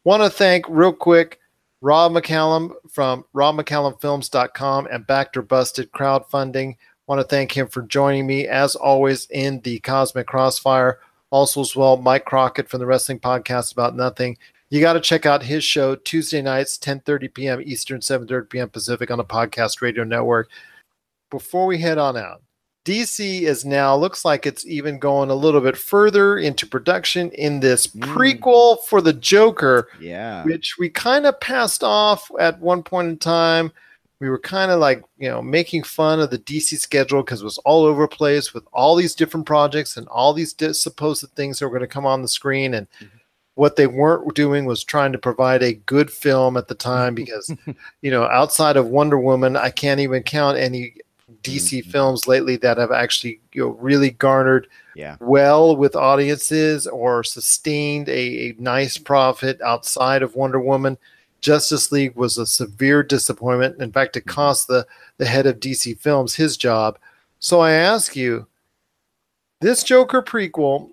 Want to thank real quick Rob McCallum from RobMcCallumFilms.com and Backed and Busted crowdfunding. Want to thank him for joining me, as always, in the Cosmic Crossfire. Also as well, Mike Crockett from the Wrestling Podcast About Nothing. You got to check out his show Tuesday nights, 10:30 p.m. Eastern, 7:30 p.m. Pacific on the Podcast Radio Network. Before we head on out, DC is now, looks like it's even going a little bit further into production in this prequel for the Joker, which we kind of passed off at one point in time. We were kind of like, you know, making fun of the DC schedule because it was all over the place with all these different projects and all these supposed things that were going to come on the screen. And what they weren't doing was trying to provide a good film at the time because, you know, outside of Wonder Woman, I can't even count any DC films lately that have actually, you know, really garnered well with audiences or sustained a nice profit outside of Wonder Woman. Justice League was a severe disappointment. In fact, it cost the head of DC Films his job. So I ask you, this Joker prequel,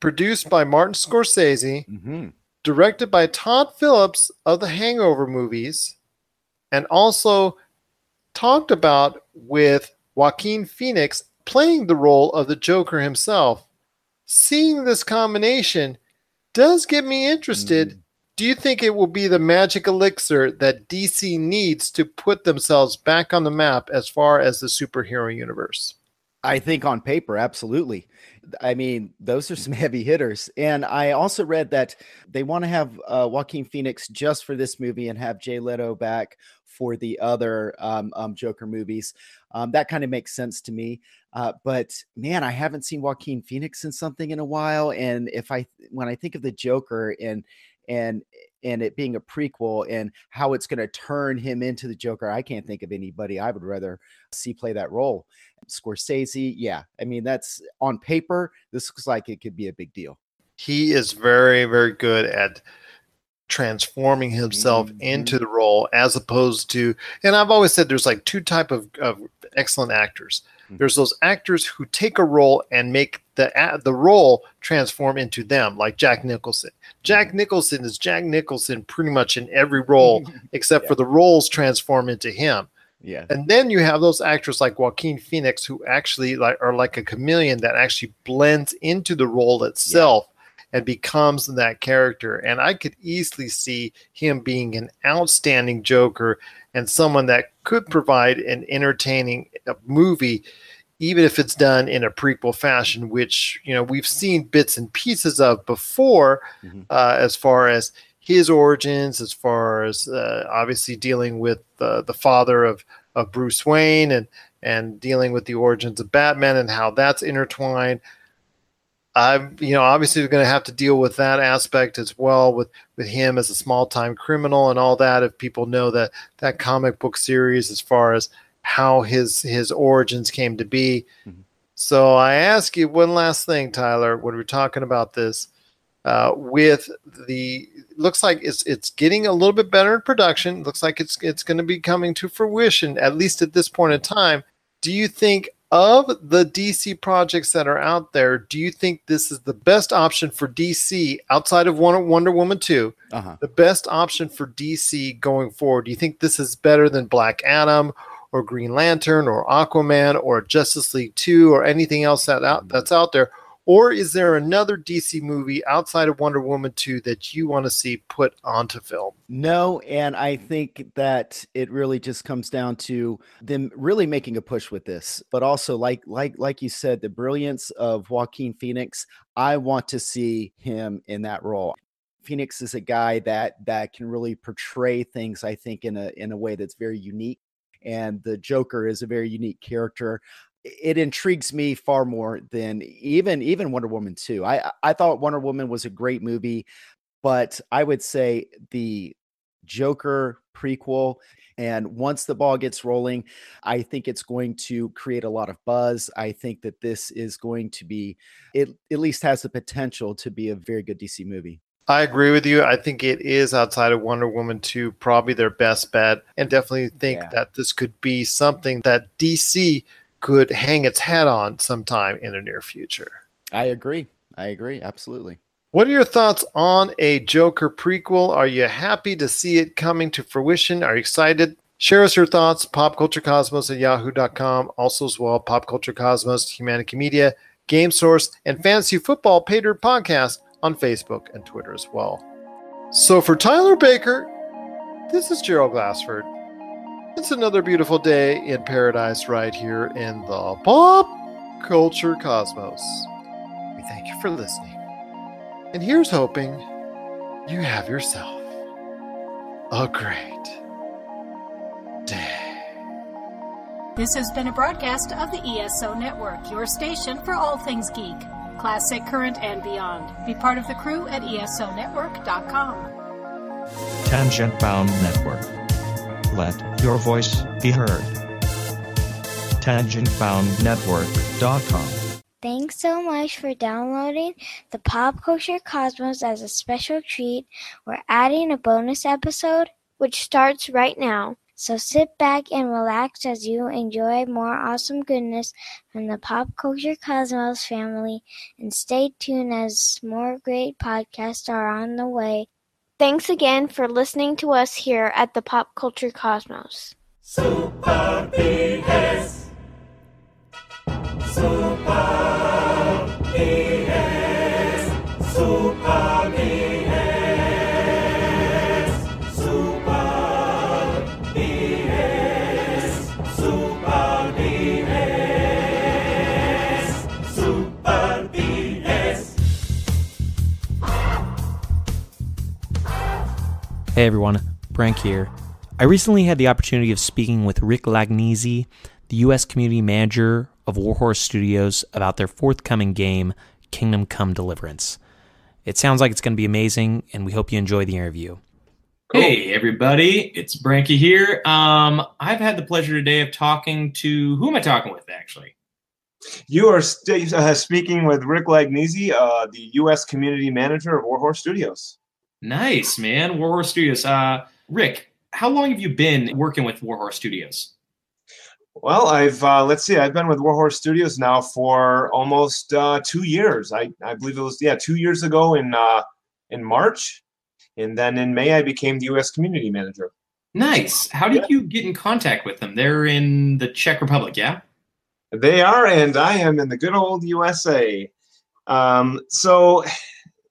produced by Martin Scorsese, directed by Todd Phillips of the Hangover movies, and also talked about with Joaquin Phoenix playing the role of the Joker himself, seeing this combination does get me interested. Do you think it will be the magic elixir that DC needs to put themselves back on the map as far as the superhero universe? I think on paper, absolutely. I mean, those are some heavy hitters. And I also read that they want to have Joaquin Phoenix just for this movie and have Jay Leto back for the other Joker movies. That kind of makes sense to me. But man, I haven't seen Joaquin Phoenix in something in a while. And if when I think of the Joker and it being a prequel and how it's going to turn him into the Joker, I can't think of anybody I would rather see play that role. Scorsese, yeah. I mean, that's on paper, this looks like it could be a big deal. He is very, very good at transforming himself into the role, as opposed to, and I've always said there's like two types of excellent actors. There's those actors who take a role and make the role transform into them, like Jack Nicholson. Jack Nicholson is Jack Nicholson pretty much in every role, except for the roles transform into him. Yeah. And then you have those actors like Joaquin Phoenix, who actually are like a chameleon that actually blends into the role itself and becomes that character. And I could easily see him being an outstanding Joker and someone that could provide an entertaining movie, even if it's done in a prequel fashion, which, you know, we've seen bits and pieces of before, as far as his origins, as far as obviously dealing with the father of Bruce Wayne and dealing with the origins of Batman and how that's intertwined. I'm, you know, obviously we're going to have to deal with that aspect as well with him as a small-time criminal and all that. If people know that comic book series, as far as how his origins came to be. So I ask you one last thing, Tyler, when we're talking about this, with the, looks like it's getting a little bit better in production. Looks like it's going to be coming to fruition, at least at this point in time. Do you think, of the DC projects that are out there, do you think this is the best option for DC outside of Wonder Woman 2? The best option for DC going forward? Do you think this is better than Black Adam or Green Lantern or Aquaman or Justice League 2 or anything else that's out there? Or is there another DC movie outside of Wonder Woman 2 that you want to see put onto film? No, and I think that it really just comes down to them really making a push with this. But also, like you said, the brilliance of Joaquin Phoenix, I want to see him in that role. Phoenix is a guy that can really portray things, I think, in a way that's very unique. And the Joker is a very unique character. It intrigues me far more than even Wonder Woman 2. I thought Wonder Woman was a great movie, but I would say the Joker prequel, and once the ball gets rolling, I think it's going to create a lot of buzz. I think that this is going to be, it at least has the potential to be a very good DC movie. I agree with you. I think it is, outside of Wonder Woman 2, probably their best bet, and definitely think that this could be something that DC could hang its hat on sometime in the near future. I agree. Absolutely. What are your thoughts on a Joker prequel? Are you happy to see it coming to fruition? Are you excited? Share us your thoughts. PopCultureCosmos@yahoo.com. Also as well, Pop Culture Cosmos, Humanix Media, Game Source, and Fantasy Football Pater podcast on Facebook and Twitter as well. So for Tyler Baker, this is Gerald Glassford. It's another beautiful day in paradise right here in the Pop Culture Cosmos. We thank you for listening. And here's hoping you have yourself a great day. This has been a broadcast of the ESO Network, your station for all things geek, classic, current, and beyond. Be part of the crew at ESONetwork.com. Tangent Bound Network. Let your voice be heard. TangentBoundNetwork.com. Thanks so much for downloading the Pop Culture Cosmos as a special treat. We're adding a bonus episode, which starts right now. So sit back and relax as you enjoy more awesome goodness from the Pop Culture Cosmos family. And stay tuned as more great podcasts are on the way. Thanks again for listening to us here at the Pop Culture Cosmos. Super BS. Super BS, Super BS, Super BS, Super BS, Super BS. Hey everyone, Brank here. I recently had the opportunity of speaking with Rick Lagnese, the U.S. community manager of Warhorse Studios, about their forthcoming game, Kingdom Come Deliverance. It sounds like it's going to be amazing, and we hope you enjoy the interview. Cool. Hey, everybody. It's Branky here. I've had the pleasure today of talking to... Who am I talking with, actually? You are speaking with Rick Lagnese, the U.S. community manager of Warhorse Studios. Nice, man. Warhorse Studios. Rick, how long have you been working with Warhorse Studios? Well, I've been with Warhorse Studios now for almost 2 years. I believe it was 2 years ago in March, and then in May I became the U.S. community manager. Nice. How did you get in contact with them? They're in the Czech Republic, yeah? They are, and I am in the good old USA. So,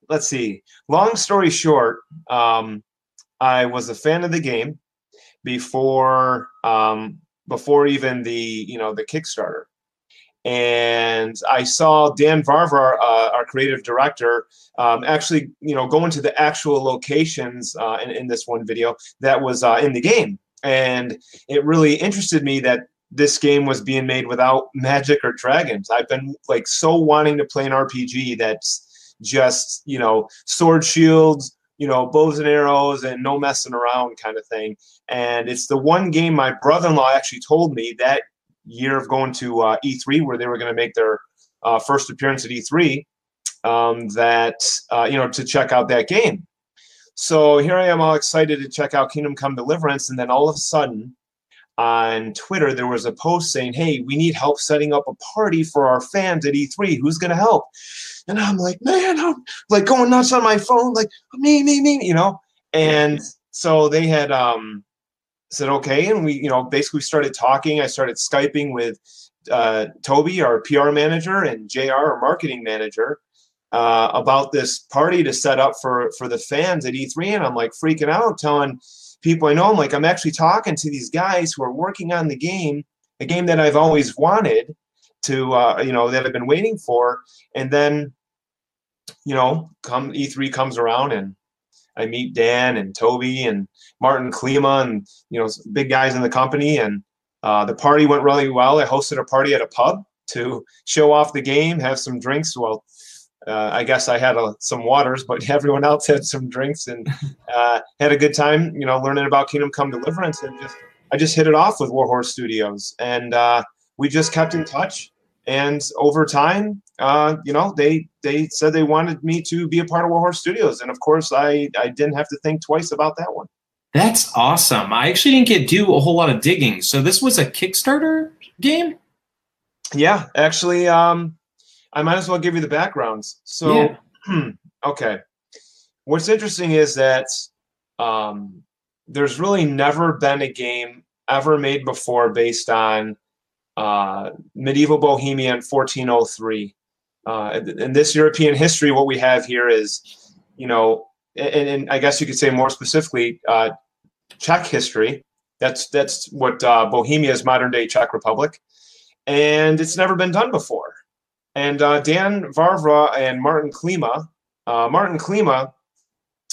let's see. Long story short, I was a fan of the game before. Before even the Kickstarter. And I saw Dan Vávra, our creative director, go into the actual locations in this one video that was in the game. And it really interested me that this game was being made without magic or dragons. I've been so wanting to play an RPG that's just, sword shields, bows and arrows and no messing around kind of thing. And it's the one game my brother-in-law actually told me that year of going to E3, where they were going to make their first appearance at E3, to check out that game. So here I am all excited to check out Kingdom Come Deliverance. And then all of a sudden on Twitter, there was a post saying, hey, we need help setting up a party for our fans at E3. Who's going to help? And I'm like, man, I'm going nuts on my phone, me. And so they had said, okay. And we, basically started talking. I started Skyping with Toby, our PR manager, and JR, our marketing manager, about this party to set up for the fans at E3. And I'm freaking out, telling people I know, I'm actually talking to these guys who are working on the game that I've always wanted to, that I've been waiting for. And then, E3 comes around and I meet Dan and Toby and Martin Klima and, big guys in the company. And the party went really well. I hosted a party at a pub to show off the game, have some drinks. Well, I guess I had some waters, but everyone else had some drinks and had a good time, learning about Kingdom Come Deliverance. And I just hit it off with Warhorse Studios. And we just kept in touch. And over time, they said they wanted me to be a part of Warhorse Studios. And, of course, I didn't have to think twice about that one. That's awesome. I actually didn't get to do a whole lot of digging. So this was a Kickstarter game? Yeah, actually, I might as well give you the backgrounds. So, yeah. Okay. What's interesting is that there's really never been a game ever made before based on medieval Bohemia in 1403. In this European history, what we have here is, and I guess you could say more specifically, Czech history. That's what Bohemia is, modern-day Czech Republic. And it's never been done before. And Dan Vávra and Martin Klima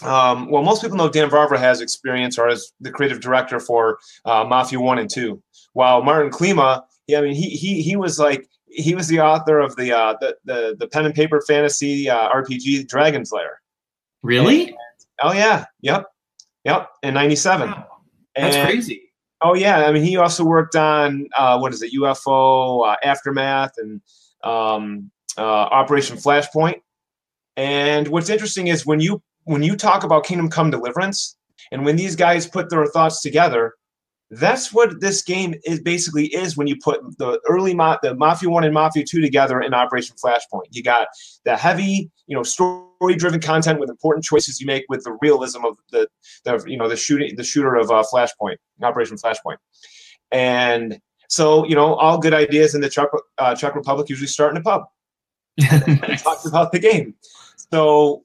Well, most people know Dan Vávra has experience or as the creative director for Mafia 1 and 2. While Martin Klima, he was the author of the pen and paper fantasy RPG Dragon's Lair. Really? And, oh, yeah. Yep. In 97. Wow. That's crazy. Oh, yeah. I mean, he also worked on, UFO, Aftermath, and Operation Flashpoint. And what's interesting is when you talk about Kingdom Come Deliverance, and when these guys put their thoughts together, that's what this game is basically when you put the early Mafia 1 and Mafia 2 together in Operation Flashpoint. You got the heavy, story-driven content with important choices you make with the realism of the shooter of Flashpoint, Operation Flashpoint. And so, all good ideas in the Czech Republic usually start in a pub. Nice. Talked about the game. So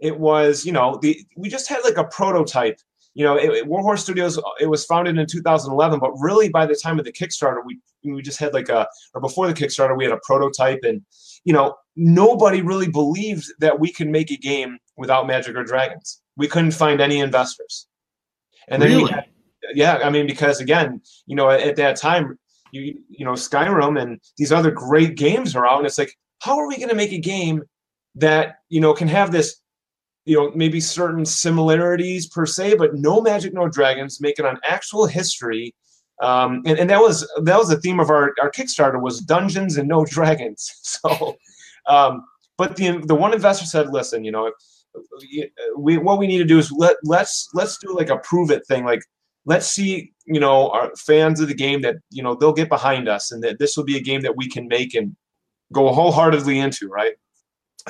it was, we just had like a prototype. Warhorse Studios, it was founded in 2011, but really by the time of the Kickstarter, we just had before the Kickstarter, we had a prototype, and, nobody really believed that we could make a game without Magic or Dragons. We couldn't find any investors. And then really? Because again, at that time, Skyrim and these other great games are out, and it's like, how are we going to make a game that, can have this, maybe certain similarities per se, but no magic, no dragons, make it on actual history. And that was the theme of our Kickstarter, was dungeons and no dragons. So, but the one investor said, listen, what we need to do is let's do like a prove it thing. Like, let's see, our fans of the game that, they'll get behind us, and that this will be a game that we can make and go wholeheartedly into. Right.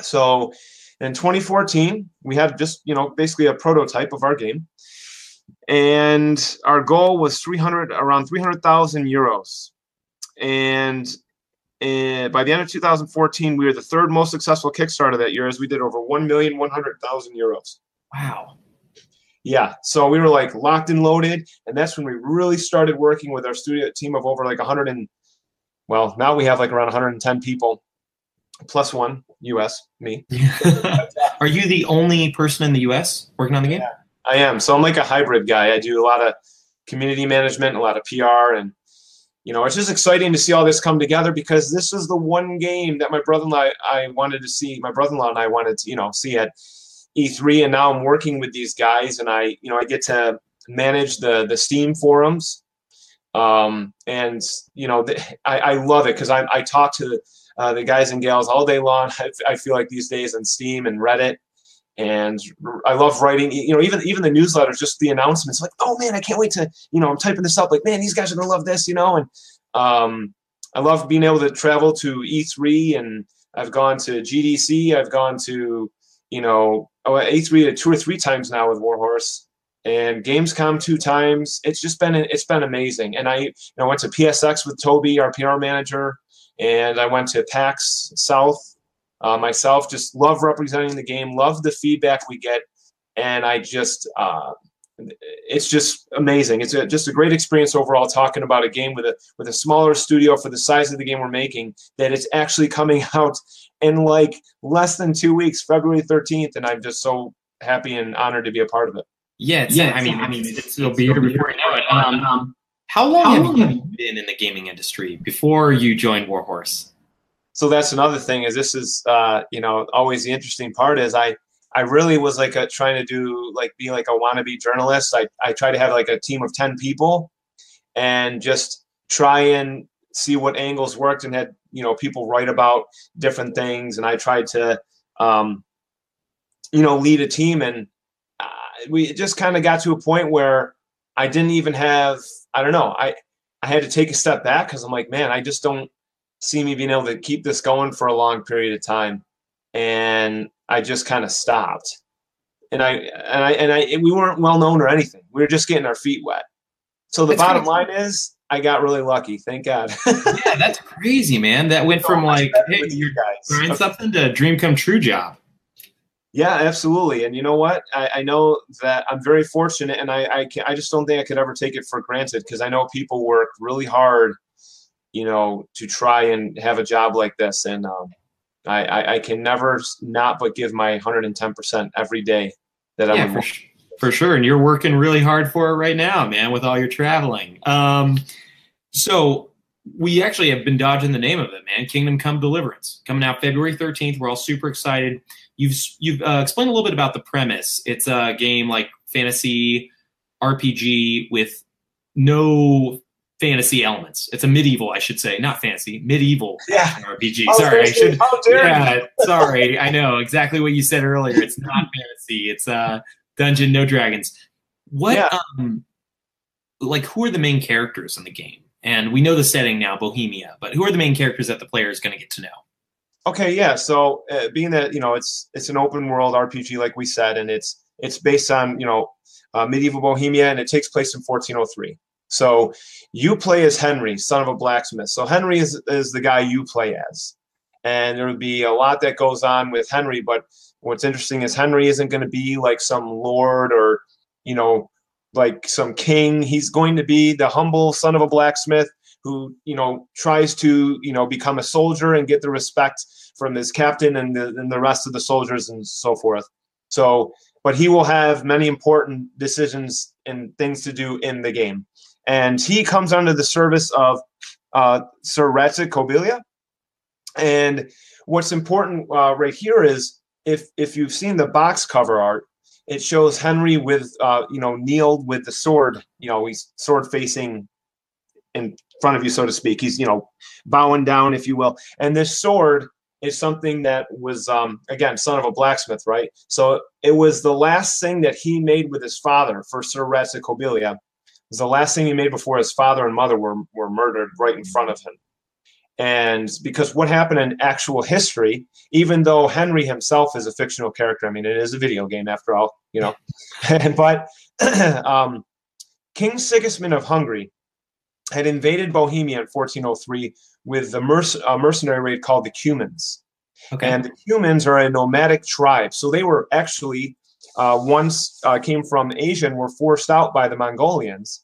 So, in 2014, we had just, basically a prototype of our game. And our goal was around 300,000 euros. And by the end of 2014, we were the third most successful Kickstarter that year, as we did over 1,100,000 euros. Wow. Yeah. So we were like locked and loaded. And that's when we really started working with our studio team of over like 100 and, well, now we have like around 110 people. Plus one, U.S., me. Are you the only person in the U.S. working on the game? Yeah, I am. So I'm like a hybrid guy. I do a lot of community management, a lot of PR, and, it's just exciting to see all this come together, because this is the one game that my brother-in-law and I wanted to, see at E3, and now I'm working with these guys, and I get to manage the Steam forums, and, I love it, because I talk to the guys and gals all day long. I feel like these days on Steam and Reddit, and I love writing, even the newsletters, just the announcements, like, oh man, I can't wait to, I'm typing this up, like, man, these guys are going to love this, and I love being able to travel to E3, and I've gone to GDC, I've gone to, E3 two or three times now with Warhorse, and Gamescom 2 times. It's been amazing. And I went to PSX with Toby, our PR manager. And I went to PAX South myself. Just love representing the game, love the feedback we get, and I just it's just amazing. It's just a great experience overall, talking about a game with a smaller studio for the size of the game we're making, that it's actually coming out in like less than 2 weeks, February 13th, and I'm just so happy and honored to be a part of it. It'll be here before you know it. How long have you been in the gaming industry before you joined Warhorse? So that's another thing, is this is, always the interesting part is I really was like be like a wannabe journalist. I try to have like a team of 10 people and just try and see what angles worked, and had, people write about different things. And I tried to, lead a team, and we just kind of got to a point where I didn't even have, I don't know, I had to take a step back, because I'm like, man, I just don't see me being able to keep this going for a long period of time. And I just kind of stopped. And we weren't well known or anything. We were just getting our feet wet. So the bottom line is, I got really lucky. Thank God. Yeah, that's crazy, man. That went from like, hey, you guys find something to dream come true job. Yeah, absolutely. And you know what? I know that I'm very fortunate, and I just don't think I could ever take it for granted, because I know people work really hard, to try and have a job like this. And I can never not but give my 110% every day that I'm for sure. And you're working really hard for it right now, man, with all your traveling. So we actually have been dodging the name of it, man. Kingdom Come Deliverance, coming out February 13th. We're all super excited. You've explained a little bit about the premise. It's a game like fantasy RPG with no fantasy elements. It's a medieval, I should say, not fantasy, medieval RPG. Sorry, I know exactly what you said earlier. It's not fantasy. It's dungeon, no dragons. What, like, who are the main characters in the game? And we know the setting now, Bohemia, but who are the main characters that the player is going to get to know? Okay, yeah. So being that, you know, it's an open world RPG, like we said, and it's based on, you know, medieval Bohemia, and it takes place in 1403. So you play as Henry, son of a blacksmith. So Henry is the guy you play as. And there would be a lot that goes on with Henry, but what's interesting is Henry isn't going to be like some lord or, you know, like some king. He's going to be the humble son of a blacksmith who, you know, tries to, you know, become a soldier and get the respect from his captain and the rest of the soldiers and so forth. So, but he will have many important decisions and things to do in the game. And he comes under the service of Sir Ratchet Kobelia. And what's important right here is if you've seen the box cover art, it shows Henry with, you know, kneeled with the sword. You know, he's sword facing in front of you, so to speak. He's, you know, bowing down, if you will. And this sword is something that was, again, son of a blacksmith, right? So it was the last thing that he made with his father for Sir Ratchet Kobelia. It was the last thing he made before his father and mother were murdered right in front of him. And because what happened in actual history, even though Henry himself is a fictional character, I mean, it is a video game after all, you know. But King Sigismund of Hungary had invaded Bohemia in 1403 with the mercenary raid called the Cumans. Okay. And the Cumans are a nomadic tribe. So they were actually... once came from Asia and were forced out by the Mongolians.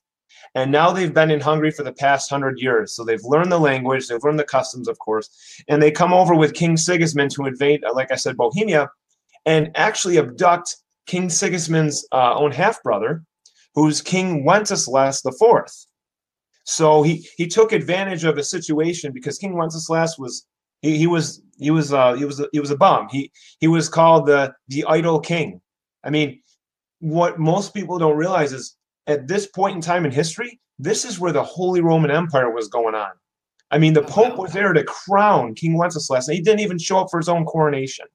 And now they've been in Hungary for the past 100 years. So they've learned the language, they've learned the customs, of course. And they come over with King Sigismund to invade, like I said, Bohemia, and actually abduct King Sigismund's own half-brother, who's King Wenceslas IV. So he took advantage of a situation because King Wenceslas was he was a bum. He was called the idle king. I mean, what most people don't realize is at this point in time in history, this is where the Holy Roman Empire was going on. I mean, the Pope was there to crown King Wenceslas, and he didn't even show up for his own coronation.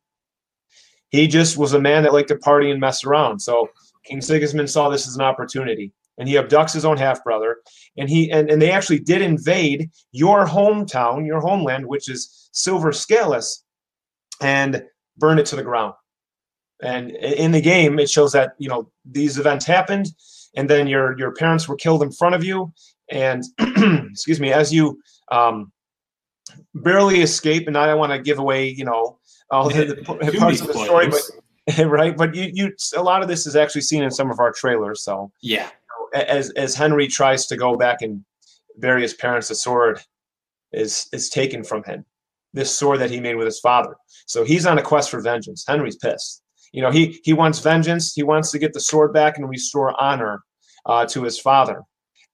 He just was a man that liked to party and mess around. So King Sigismund saw this as an opportunity, and he abducts his own half-brother, and they actually did invade your hometown, your homeland, which is Silver Scalus, and burn it to the ground. And in the game, it shows that, you know, these events happened, and then your parents were killed in front of you. And excuse me, as you barely escape, and I don't want to give away, you know, all the parts of the story, but right? But you a lot of this is actually seen in some of our trailers. So yeah, you know, as Henry tries to go back and bury his parents, the sword is taken from him. This sword that he made with his father. So he's on a quest for vengeance. Henry's pissed. You know, he wants vengeance. He wants to get the sword back and restore honor to his father.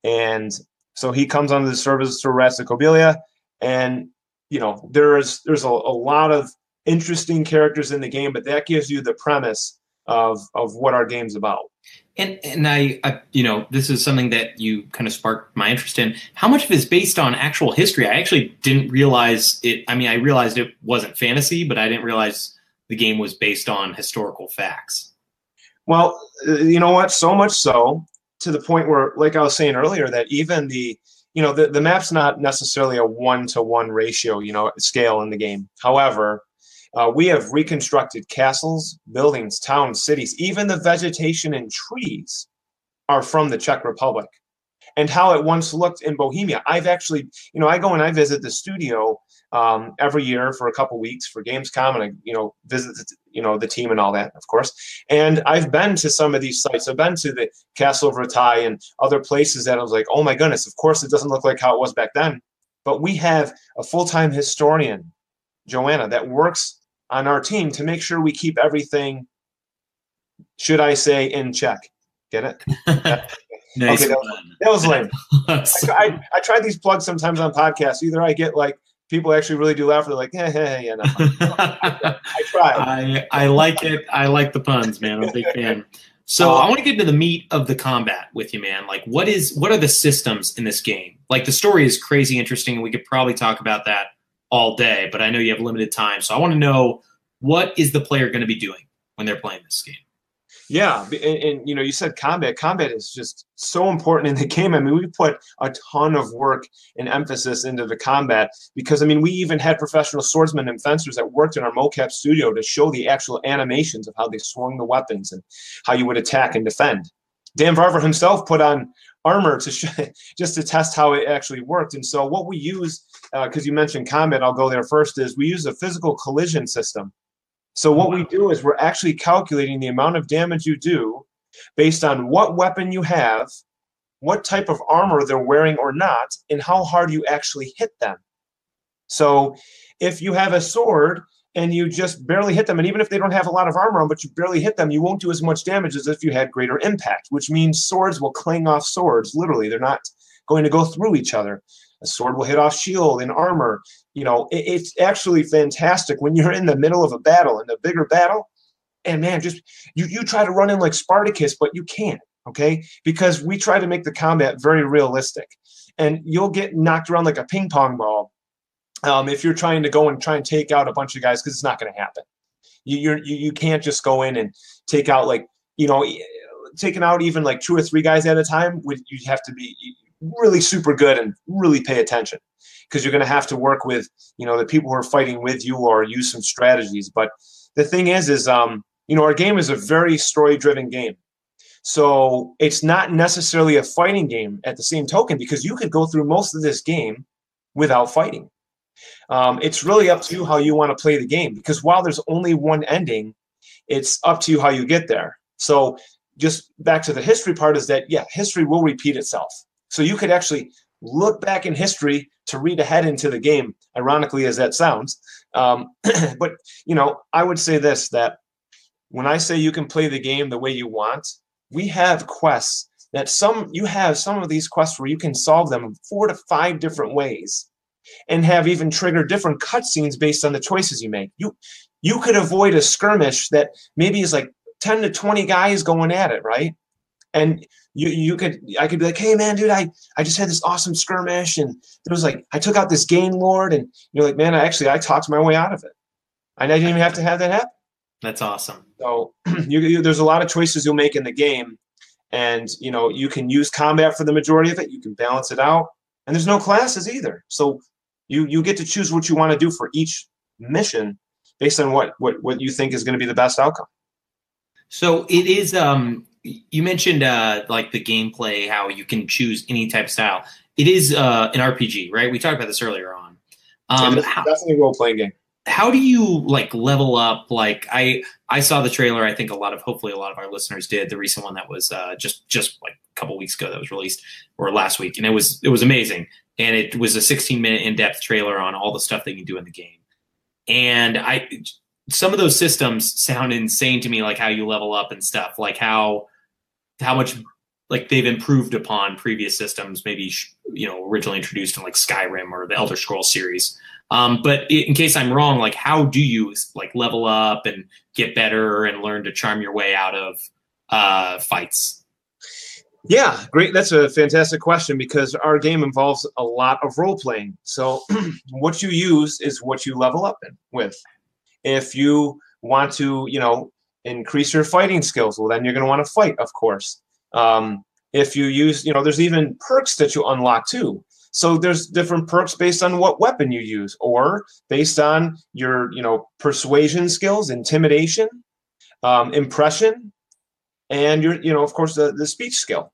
And so he comes under the service to Ratchet Kobelia. And, you know, there's a lot of interesting characters in the game, but that gives you the premise of what our game's about. And I, you know, this is something that you kind of sparked my interest in. How much of it is based on actual history? I actually didn't realize it. I mean, I realized it wasn't fantasy, but I didn't realize the game was based on historical facts. Well, you know what? So much so to the point where, like I was saying earlier, that even the, you know, the map's not necessarily a 1-to-1 ratio, you know, scale in the game. However, we have reconstructed castles, buildings, towns, cities. Even the vegetation and trees are from the Czech Republic and how it once looked in Bohemia. I've actually, you know, I go and I visit the studio every year for a couple weeks for Gamescom, and I, you know, visit, you know, the team and all that, of course. And I've been to some of these sites. I've been to the Castle of Ratai and other places that I was like, oh my goodness, of course it doesn't look like how it was back then. But we have a full-time historian, Joanna, that works on our team to make sure we keep everything Should I say in check? Get it? Nice. Okay, that was lame. I try these plugs sometimes on podcasts. Either I get like people actually really do laugh, or they're like, yeah, no. I try. I like it. I like the puns, man. I'm a big fan. So I want to get into the meat of the combat with you, man. Like, what are the systems in this game? Like, the story is crazy interesting, and we could probably talk about that all day, but I know you have limited time. So I want to know, what is the player going to be doing when they're playing this game? Yeah, and you know, you said combat. Combat is just so important in the game. I mean, we put a ton of work and emphasis into the combat because, I mean, we even had professional swordsmen and fencers that worked in our mocap studio to show the actual animations of how they swung the weapons and how you would attack and defend. Dan Vávra himself put on armor just to test how it actually worked. And so what we use, because you mentioned combat, I'll go there first, is we use a physical collision system. So what we do is we're actually calculating the amount of damage you do based on what weapon you have, what type of armor they're wearing or not, and how hard you actually hit them. So if you have a sword and you just barely hit them, and even if they don't have a lot of armor on, but you barely hit them, you won't do as much damage as if you had greater impact, which means swords will cling off swords. Literally, they're not going to go through each other. A sword will hit off shield and armor. You know, it's actually fantastic when you're in the middle of a battle, in a bigger battle, and man, just you try to run in like Spartacus, but you can't, okay? Because we try to make the combat very realistic. And you'll get knocked around like a ping pong ball if you're trying to go and try and take out a bunch of guys, because it's not going to happen. You can't just go in and take out like, you know, taking out even like 2 or 3 guys at a time, you'd have to be really super good and really pay attention, because you're going to have to work with, you know, the people who are fighting with you or use some strategies. But the thing is, you know, our game is a very story-driven game. So it's not necessarily a fighting game at the same token, because you could go through most of this game without fighting. It's really up to you how you want to play the game, because while there's only one ending, it's up to you how you get there. So just back to the history part is that, yeah, history will repeat itself. So you could actually look back in history to read ahead into the game, ironically as that sounds. But, you know, I would say this, that when I say you can play the game the way you want, we have quests that you have some of these quests where you can solve them 4 to 5 different ways and have even triggered different cutscenes based on the choices you make. You could avoid a skirmish that maybe is like 10 to 20 guys going at it, right? And I could be like, hey man, dude, I just had this awesome skirmish, and it was like, I took out this Gain Lord, and you're like, man, I talked my way out of it. And I didn't even have to have that happen. That's awesome. So there's a lot of choices you'll make in the game, and you know, you can use combat for the majority of it. You can balance it out, and there's no classes either. So you get to choose what you want to do for each mission based on what you think is going to be the best outcome. So it is, you mentioned like the gameplay, how you can choose any type of style. It is an RPG, right? We talked about this earlier on. Definitely a role-playing game. How do you like level up? Like I saw the trailer. I think hopefully a lot of our listeners did, the recent one that was just like a couple weeks ago that was released, or last week, and it was amazing. And it was a 16-minute in-depth trailer on all the stuff that you do in the game. And some of those systems sound insane to me, like how you level up and stuff, like how much like they've improved upon previous systems, maybe, you know, originally introduced in like Skyrim or the Elder Scrolls series. But in case I'm wrong, like how do you like level up and get better and learn to charm your way out of fights? Yeah, great. That's a fantastic question, because our game involves a lot of role playing. So what you use is what you level up with. If you want to, you know, increase your fighting skills, well, then you're going to want to fight, of course. If you use, you know, there's even perks that you unlock too. So there's different perks based on what weapon you use, or based on your, you know, persuasion skills, intimidation, impression, and your, you know, of course, the speech skill.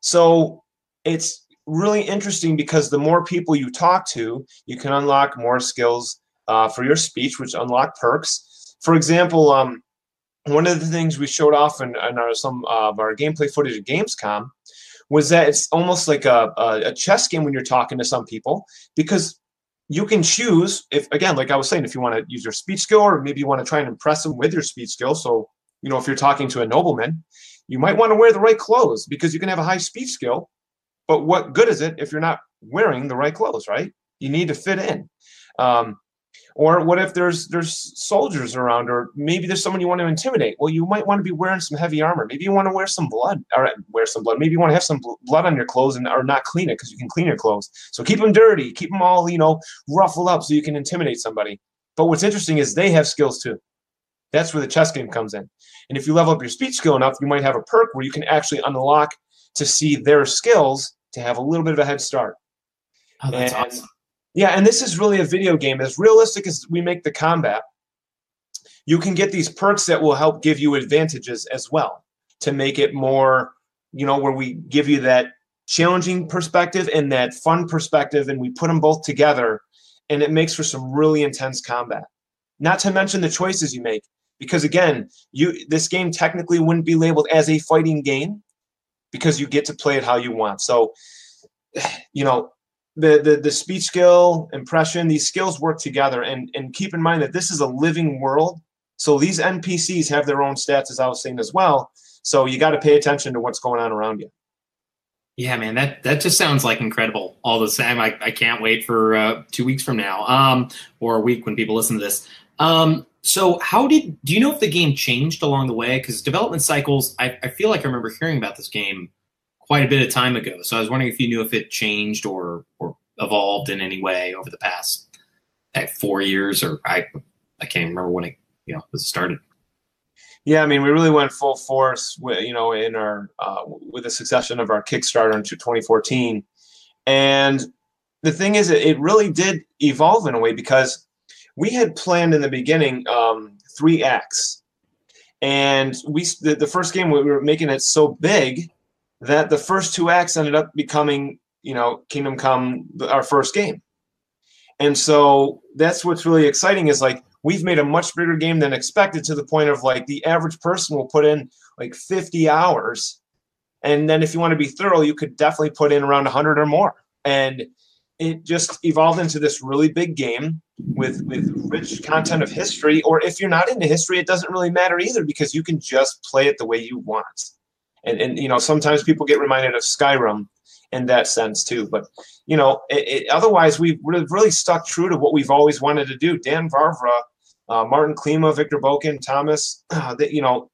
So it's really interesting, because the more people you talk to, you can unlock more skills for your speech, which unlock perks. For example, one of the things we showed off in some of our gameplay footage at Gamescom was that it's almost like a chess game when you're talking to some people, because you can choose, if, again, like I was saying, if you want to use your speech skill, or maybe you want to try and impress them with your speech skill. So you know, if you're talking to a nobleman, you might want to wear the right clothes, because you can have a high speech skill, but what good is it if you're not wearing the right clothes, right? You need to fit in. Or what if there's soldiers around, or maybe there's someone you want to intimidate? Well, you might want to be wearing some heavy armor. Maybe you want to wear some blood, or wear some blood. Maybe you want to have some blood on your clothes, and or not clean it, because you can clean your clothes. So keep them dirty, keep them all, you know, ruffled up so you can intimidate somebody. But what's interesting is they have skills too. That's where the chess game comes in. And if you level up your speech skill enough, you might have a perk where you can actually unlock to see their skills to have a little bit of a head start. Oh, that's awesome. Yeah, and this is really a video game. As realistic as we make the combat, you can get these perks that will help give you advantages as well, to make it more, you know, where we give you that challenging perspective and that fun perspective, and we put them both together, and it makes for some really intense combat. Not to mention the choices you make, because again, this game technically wouldn't be labeled as a fighting game, because you get to play it how you want. So, you know, the speech skill, impression, these skills work together. And keep in mind that this is a living world. So these NPCs have their own stats, as I was saying, as well. So you got to pay attention to what's going on around you. Yeah, man, that just sounds like incredible. All the same, I can't wait for 2 weeks from now, or a week when people listen to this. So do you know if the game changed along the way? Because development cycles, I feel like I remember hearing about this game quite a bit of time ago. So I was wondering if you knew if it changed or evolved in any way over the past 4 years, or I can't remember when it, you know, was started. Yeah, I mean, we really went full force with, you know, in our with the succession of our Kickstarter into 2014. And the thing is, it really did evolve in a way, because we had planned in the beginning 3 acts. And the first game, we were making it so big that the first 2 acts ended up becoming, you know, Kingdom Come, our first game. And so that's what's really exciting is, like, we've made a much bigger game than expected, to the point of, like, the average person will put in like 50 hours. And then if you want to be thorough, you could definitely put in around 100 or more. And it just evolved into this really big game with rich content of history. Or if you're not into history, it doesn't really matter either, because you can just play it the way you want. And you know, sometimes people get reminded of Skyrim in that sense too. But, you know, otherwise we've really stuck true to what we've always wanted to do. Dan Vávra, Martin Klima, Victor Boken, Thomas, you know,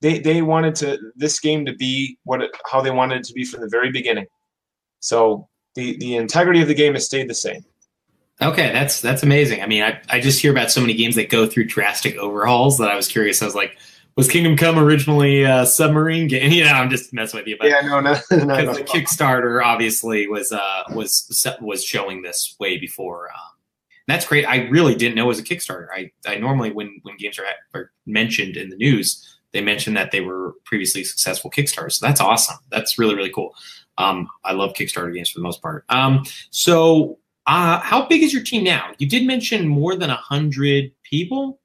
they wanted this game to be how they wanted it to be from the very beginning. So the integrity of the game has stayed the same. Okay, that's amazing. I mean, I just hear about so many games that go through drastic overhauls that I was curious. I was like, was Kingdom Come originally a submarine game? You know, I'm just messing with you. But yeah, no, because the Kickstarter obviously was showing this way before. That's great. I really didn't know it was a Kickstarter. I normally when games are mentioned in the news, they mention that they were previously successful Kickstarters. So that's awesome. That's really, really cool. I love Kickstarter games for the most part. So how big is your team now? You did mention more than 100 people.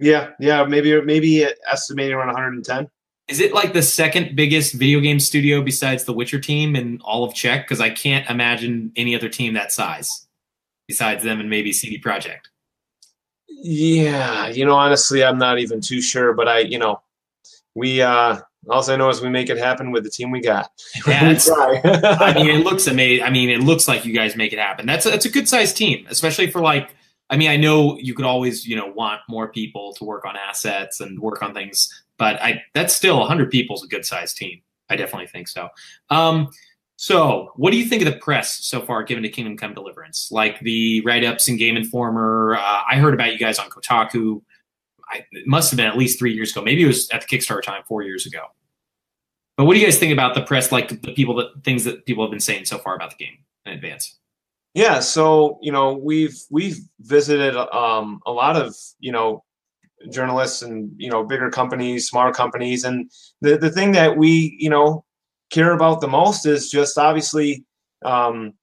Yeah, maybe estimating around 110. Is it like the second biggest video game studio besides the Witcher team in all of Czech? Because I can't imagine any other team that size besides them and maybe CD Projekt. Yeah, you know, honestly, I'm not even too sure, but all I know is we make it happen with the team we got. Yeah, we try. I mean, it looks amazing. I mean, it looks like you guys make it happen. That's a good sized team, especially for like. I mean, I know you could always, you know, want more people to work on assets and work on things, but that's still 100 people is a good sized team. I definitely think so. So what do you think of the press so far given to Kingdom Come Deliverance? Like the write-ups in Game Informer. I heard about you guys on Kotaku. It must have been at least 3 years ago. Maybe it was at the Kickstarter time 4 years ago. But what do you guys think about the press, like things that people have been saying so far about the game in advance? Yeah, so, you know, we've visited a lot of, you know, journalists and, you know, bigger companies, smaller companies, and the thing that we, you know, care about the most is just obviously what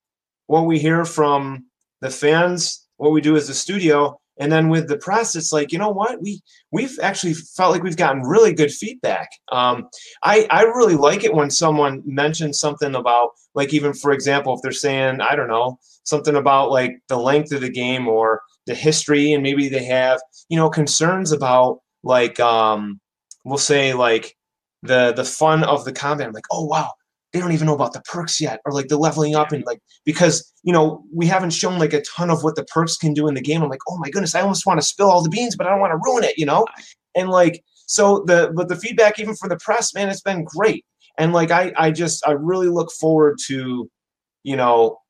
we hear from the fans, what we do as a studio, and then with the press, it's like, you know what, we've actually felt like we've gotten really good feedback. I really like it when someone mentions something about, like, even for example, if they're saying, I don't know, something about like the length of the game or the history, and maybe they have, you know, concerns about like we'll say like the fun of the combat. I'm like, oh wow, they don't even know about the perks yet, or like the leveling up, and like, because you know we haven't shown like a ton of what the perks can do in the game. I'm like, oh my goodness, I almost want to spill all the beans, but I don't want to ruin it, you know. And like, so the feedback even from the press, man, it's been great. And like I really look forward to, you know,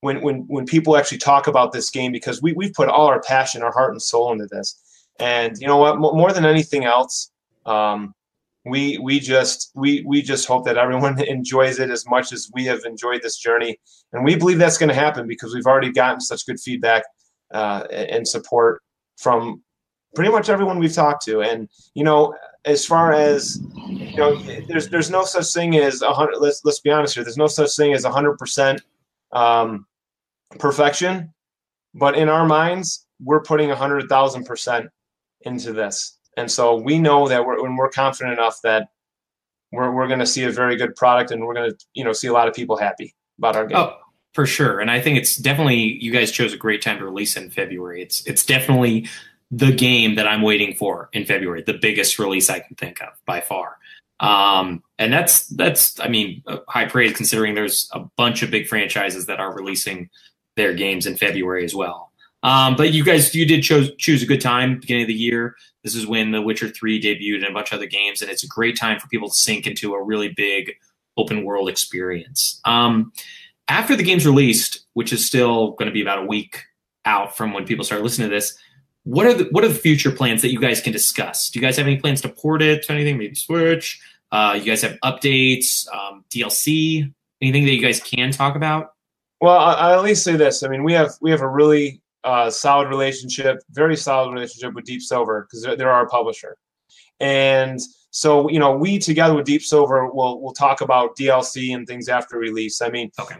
when people actually talk about this game, because we've put all our passion, our heart and soul into this. And you know what, more than anything else, we just hope that everyone enjoys it as much as we have enjoyed this journey. And we believe that's going to happen because we've already gotten such good feedback and support from pretty much everyone we've talked to. And you know, as far as, you know, there's no such thing as 100. Let's be honest here. There's no such thing as 100% perfection. But in our minds, we're putting 100,000% into this. And so we know that when we're confident enough that we're going to see a very good product, and we're going to, you know, see a lot of people happy about our game. Oh, for sure. And I think it's definitely, you guys chose a great time to release in February. It's definitely the game that I'm waiting for in February, the biggest release I can think of by far. And that's, I mean, high praise considering there's a bunch of big franchises that are releasing their games in February as well. But you guys, you did choose a good time, beginning of the year. This is when The Witcher 3 debuted and a bunch of other games, and it's a great time for people to sink into a really big open world experience. After the game's released, which is still going to be about a week out from when people start listening to this, what are the future plans that you guys can discuss? Do you guys have any plans to port it to anything, maybe Switch? You guys have updates, DLC, anything that you guys can talk about? Well, I'll at least say this. I mean, we have a really solid relationship, very solid relationship with Deep Silver, because they're our publisher. And so, you know, we together with Deep Silver will talk about DLC and things after release. I mean, okay.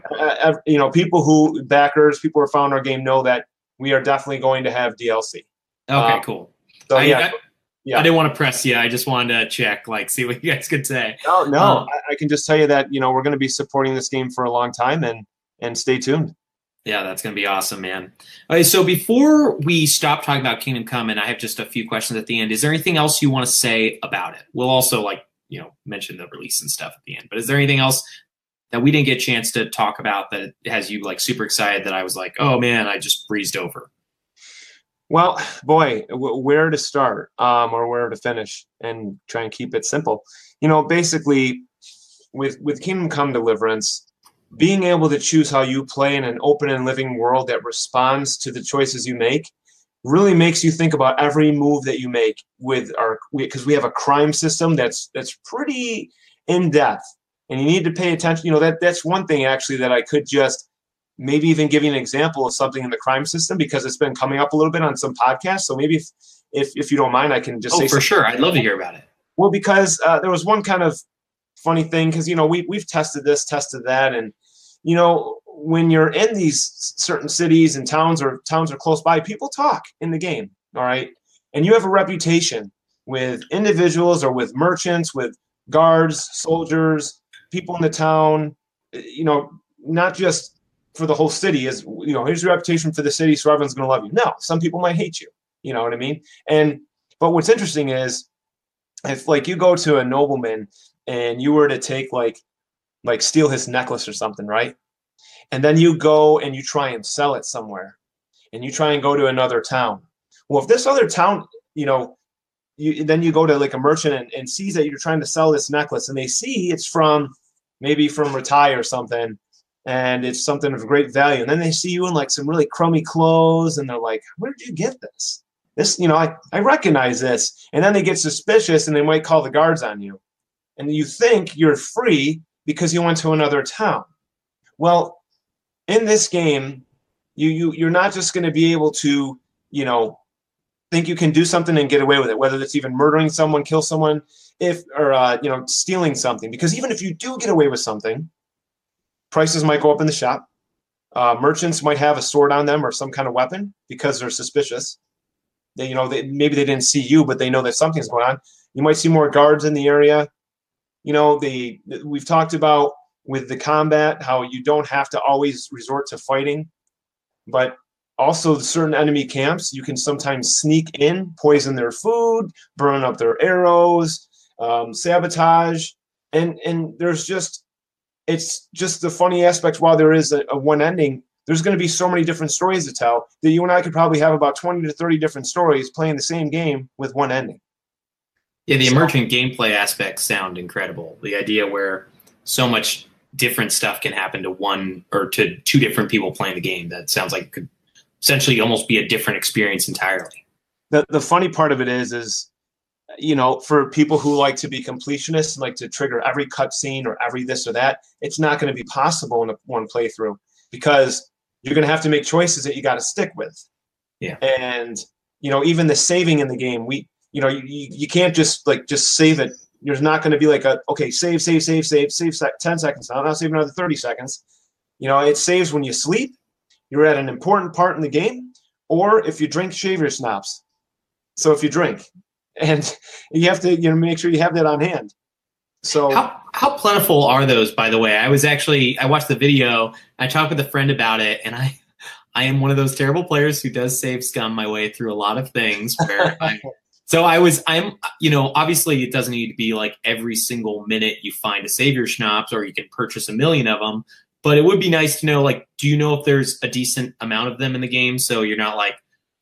You know, people who found our game know that we are definitely going to have DLC. Okay, cool. So yeah. I didn't want to press you. I just wanted to check, like, see what you guys could say. No, I can just tell you that, you know, we're going to be supporting this game for a long time, and stay tuned. Yeah, that's going to be awesome, man. All right, so before we stop talking about Kingdom Come, and I have just a few questions at the end, is there anything else you want to say about it? We'll also, like, you know, mention the release and stuff at the end, but is there anything else that we didn't get a chance to talk about that has you, like, super excited that I was like, oh, man, I just breezed over? Well, boy, where to start or where to finish, and try and keep it simple. You know, basically, with Kingdom Come Deliverance, being able to choose how you play in an open and living world that responds to the choices you make really makes you think about every move that you make, because we have a crime system that's pretty in depth, and you need to pay attention. You know, that's one thing actually that I could just maybe even give you an example of something in the crime system, because it's been coming up a little bit on some podcasts. So maybe if you don't mind, I can just say something. Oh, for sure. I'd love to hear about it. Well, because there was one kind of funny thing, because, you know, we've tested this, tested that, and, you know, when you're in these certain cities and towns are close by, people talk in the game, all right? And you have a reputation with individuals or with merchants, with guards, soldiers, people in the town, you know, not just for the whole city is, you know, here's your reputation for the city, so everyone's going to love you. No, some people might hate you, you know what I mean? But what's interesting is if, like, you go to a nobleman and you were to take, like steal his necklace or something, right? And then you go and you try and sell it somewhere, and you try and go to another town. Well, if this other town, you know, then you go to like a merchant and sees that you're trying to sell this necklace, and they see it's from Ratai or something, and it's something of great value. And then they see you in like some really crummy clothes, and they're like, where did you get this? This, you know, I recognize this. And then they get suspicious, and they might call the guards on you. And you think you're free because you went to another town. Well, in this game, you're not just going to be able to, you know, think you can do something and get away with it, whether that's even murdering someone, kill someone, you know, stealing something. Because even if you do get away with something, prices might go up in the shop. Merchants might have a sword on them or some kind of weapon because they're suspicious. They, you know, maybe they didn't see you, but they know that something's going on. You might see more guards in the area. You know, we've talked about with the combat how you don't have to always resort to fighting, but Also, certain enemy camps, you can sometimes sneak in, poison their food, burn up their arrows, sabotage. And there's just, it's just the funny aspect. While there is a one ending, there's going to be so many different stories to tell that you and I could probably have about 20 to 30 different stories playing the same game with one ending. Yeah, the emergent gameplay aspects sound incredible. The idea where so much different stuff can happen to one or to two different people playing the game. That sounds like it could essentially almost be a different experience entirely. The funny part of it is, you know, for people who like to be completionists, like to trigger every cutscene or every this or that, it's not going to be possible in one playthrough because you're going to have to make choices that you got to stick with. Yeah. And, you know, even the saving in the game, you can't just save it. There's not going to be like save 10 seconds. I'll now save another 30 seconds. You know, it saves when you sleep, you're at an important part in the game, or if you drink, shave your snobs. So if you drink, and you have to, you know, make sure you have that on hand. So how plentiful are those, by the way? I watched the video. I talked with a friend about it, and I am one of those terrible players who does save scum my way through a lot of things where obviously it doesn't need to be like every single minute you find a savior schnapps, or you can purchase a million of them, but it would be nice to know, like, do you know if there's a decent amount of them in the game? So you're not like,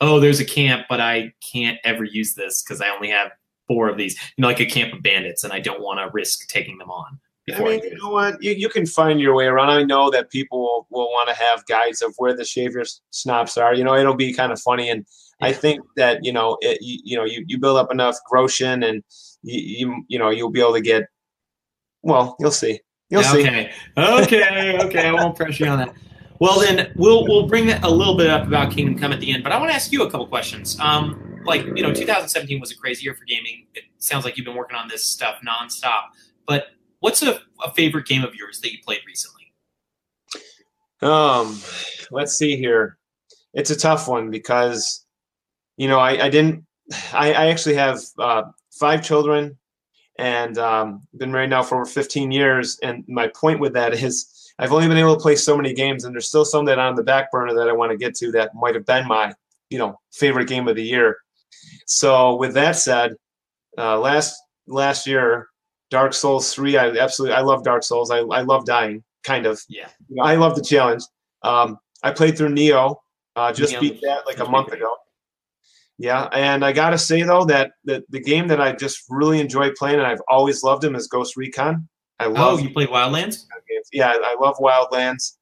oh, there's a camp, but I can't ever use this because I only have 4 of these, you know, like a camp of bandits, and I don't want to risk taking them on. You know what? You can find your way around. I know that people will want to have guides of where the savior schnapps are. You know, it'll be kind of funny. And I think that, you know, you build up enough Groschen and you you'll be able to get, well, you'll see. Okay. I won't pressure you on that. Well, then we'll bring that a little bit up about Kingdom Come at the end, but I want to ask you a couple questions. 2017 was a crazy year for gaming. It sounds like you've been working on this stuff nonstop, but what's a favorite game of yours that you played recently? Let's see here. It's a tough one because, you know, I actually have 5 children and been married now for over 15 years. And my point with that is I've only been able to play so many games, and there's still some that are on the back burner that I want to get to that might have been my, you know, favorite game of the year. So with that said, last year, Dark Souls 3, I love Dark Souls. I love dying, kind of. Yeah. I love the challenge. I played through Neo, beat that like a month ago. Yeah, and I gotta say though that the game that I just really enjoy playing and I've always loved him is Ghost Recon. I love. Oh, you played Wildlands? Yeah, I love Wildlands.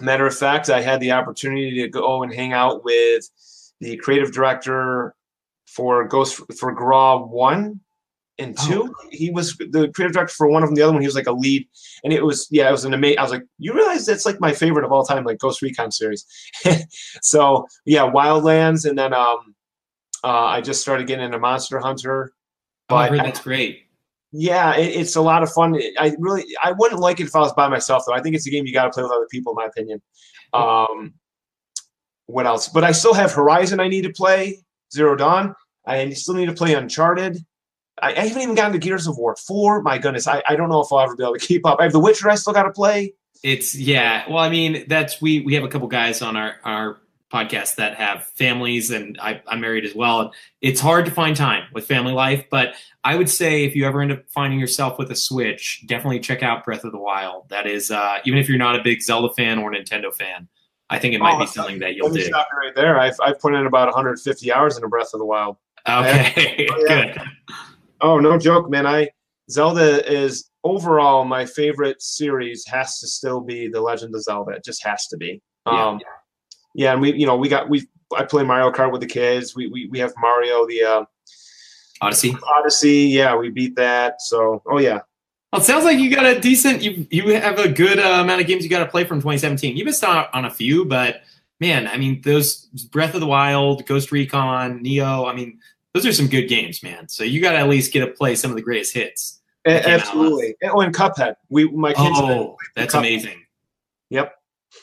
Matter of fact, I had the opportunity to go and hang out with the creative director for Graw 1 and 2. Oh. He was the creative director for one of them. The other one, he was like a lead, and it was an amazing. I was like, you realize that's like my favorite of all time, like Ghost Recon series. So yeah, Wildlands, and then I just started getting into Monster Hunter. But that's great. Yeah, it's a lot of fun. I wouldn't like it if I was by myself, though. I think it's a game you got to play with other people, in my opinion. What else? But I still have Horizon I need to play, Zero Dawn. I still need to play Uncharted. I haven't even gotten to Gears of War 4. My goodness, I don't know if I'll ever be able to keep up. I have The Witcher I still got to play. Well, I mean, that's we have a couple guys on our podcast that have families, and I'm married as well. It's hard to find time with family life, but I would say if you ever end up finding yourself with a Switch, definitely check out Breath of the Wild. That is, even if you're not a big Zelda fan or Nintendo fan, I think it might be something that you'll do. Right there, I've put in about 150 hours into Breath of the Wild. Okay, good. Oh, no joke, man. Zelda is overall my favorite series. Has to still be The Legend of Zelda. It just has to be. Yeah, and I play Mario Kart with the kids. We have Mario the Odyssey. Yeah, we beat that. So, oh yeah. Well, it sounds like you got a decent. You have a good amount of games you got to play from 2017. You missed out on a few, but man, I mean, those Breath of the Wild, Ghost Recon, Neo. I mean, those are some good games, man. So you got to at least get to play some of the greatest hits. Absolutely. Oh, and Cuphead. My kids. Oh, that's amazing. Yep.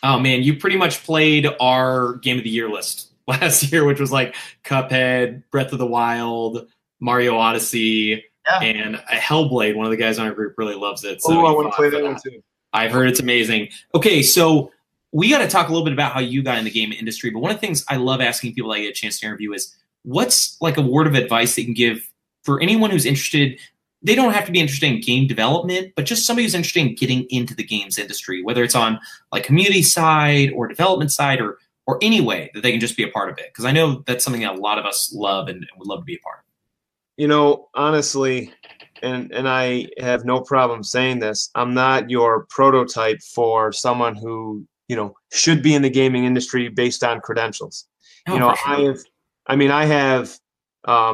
Oh, man, you pretty much played our Game of the Year list last year, which was like Cuphead, Breath of the Wild, Mario Odyssey, and Hellblade. One of the guys on our group really loves it. So I want to play that one, too. I've heard it's amazing. Okay, so we got to talk a little bit about how you got in the game industry. But one of the things I love asking people I get a chance to interview is, what's like a word of advice that you can give for anyone who's interested? They don't have to be interested in game development, but just somebody who's interested in getting into the games industry, whether it's on like community side or development side or any way that they can just be a part of it. Because I know that's something that a lot of us love and would love to be a part of. You know, honestly, and I have no problem saying this, I'm not your prototype for someone who, you know, should be in the gaming industry based on credentials. Oh, you know, sure. I have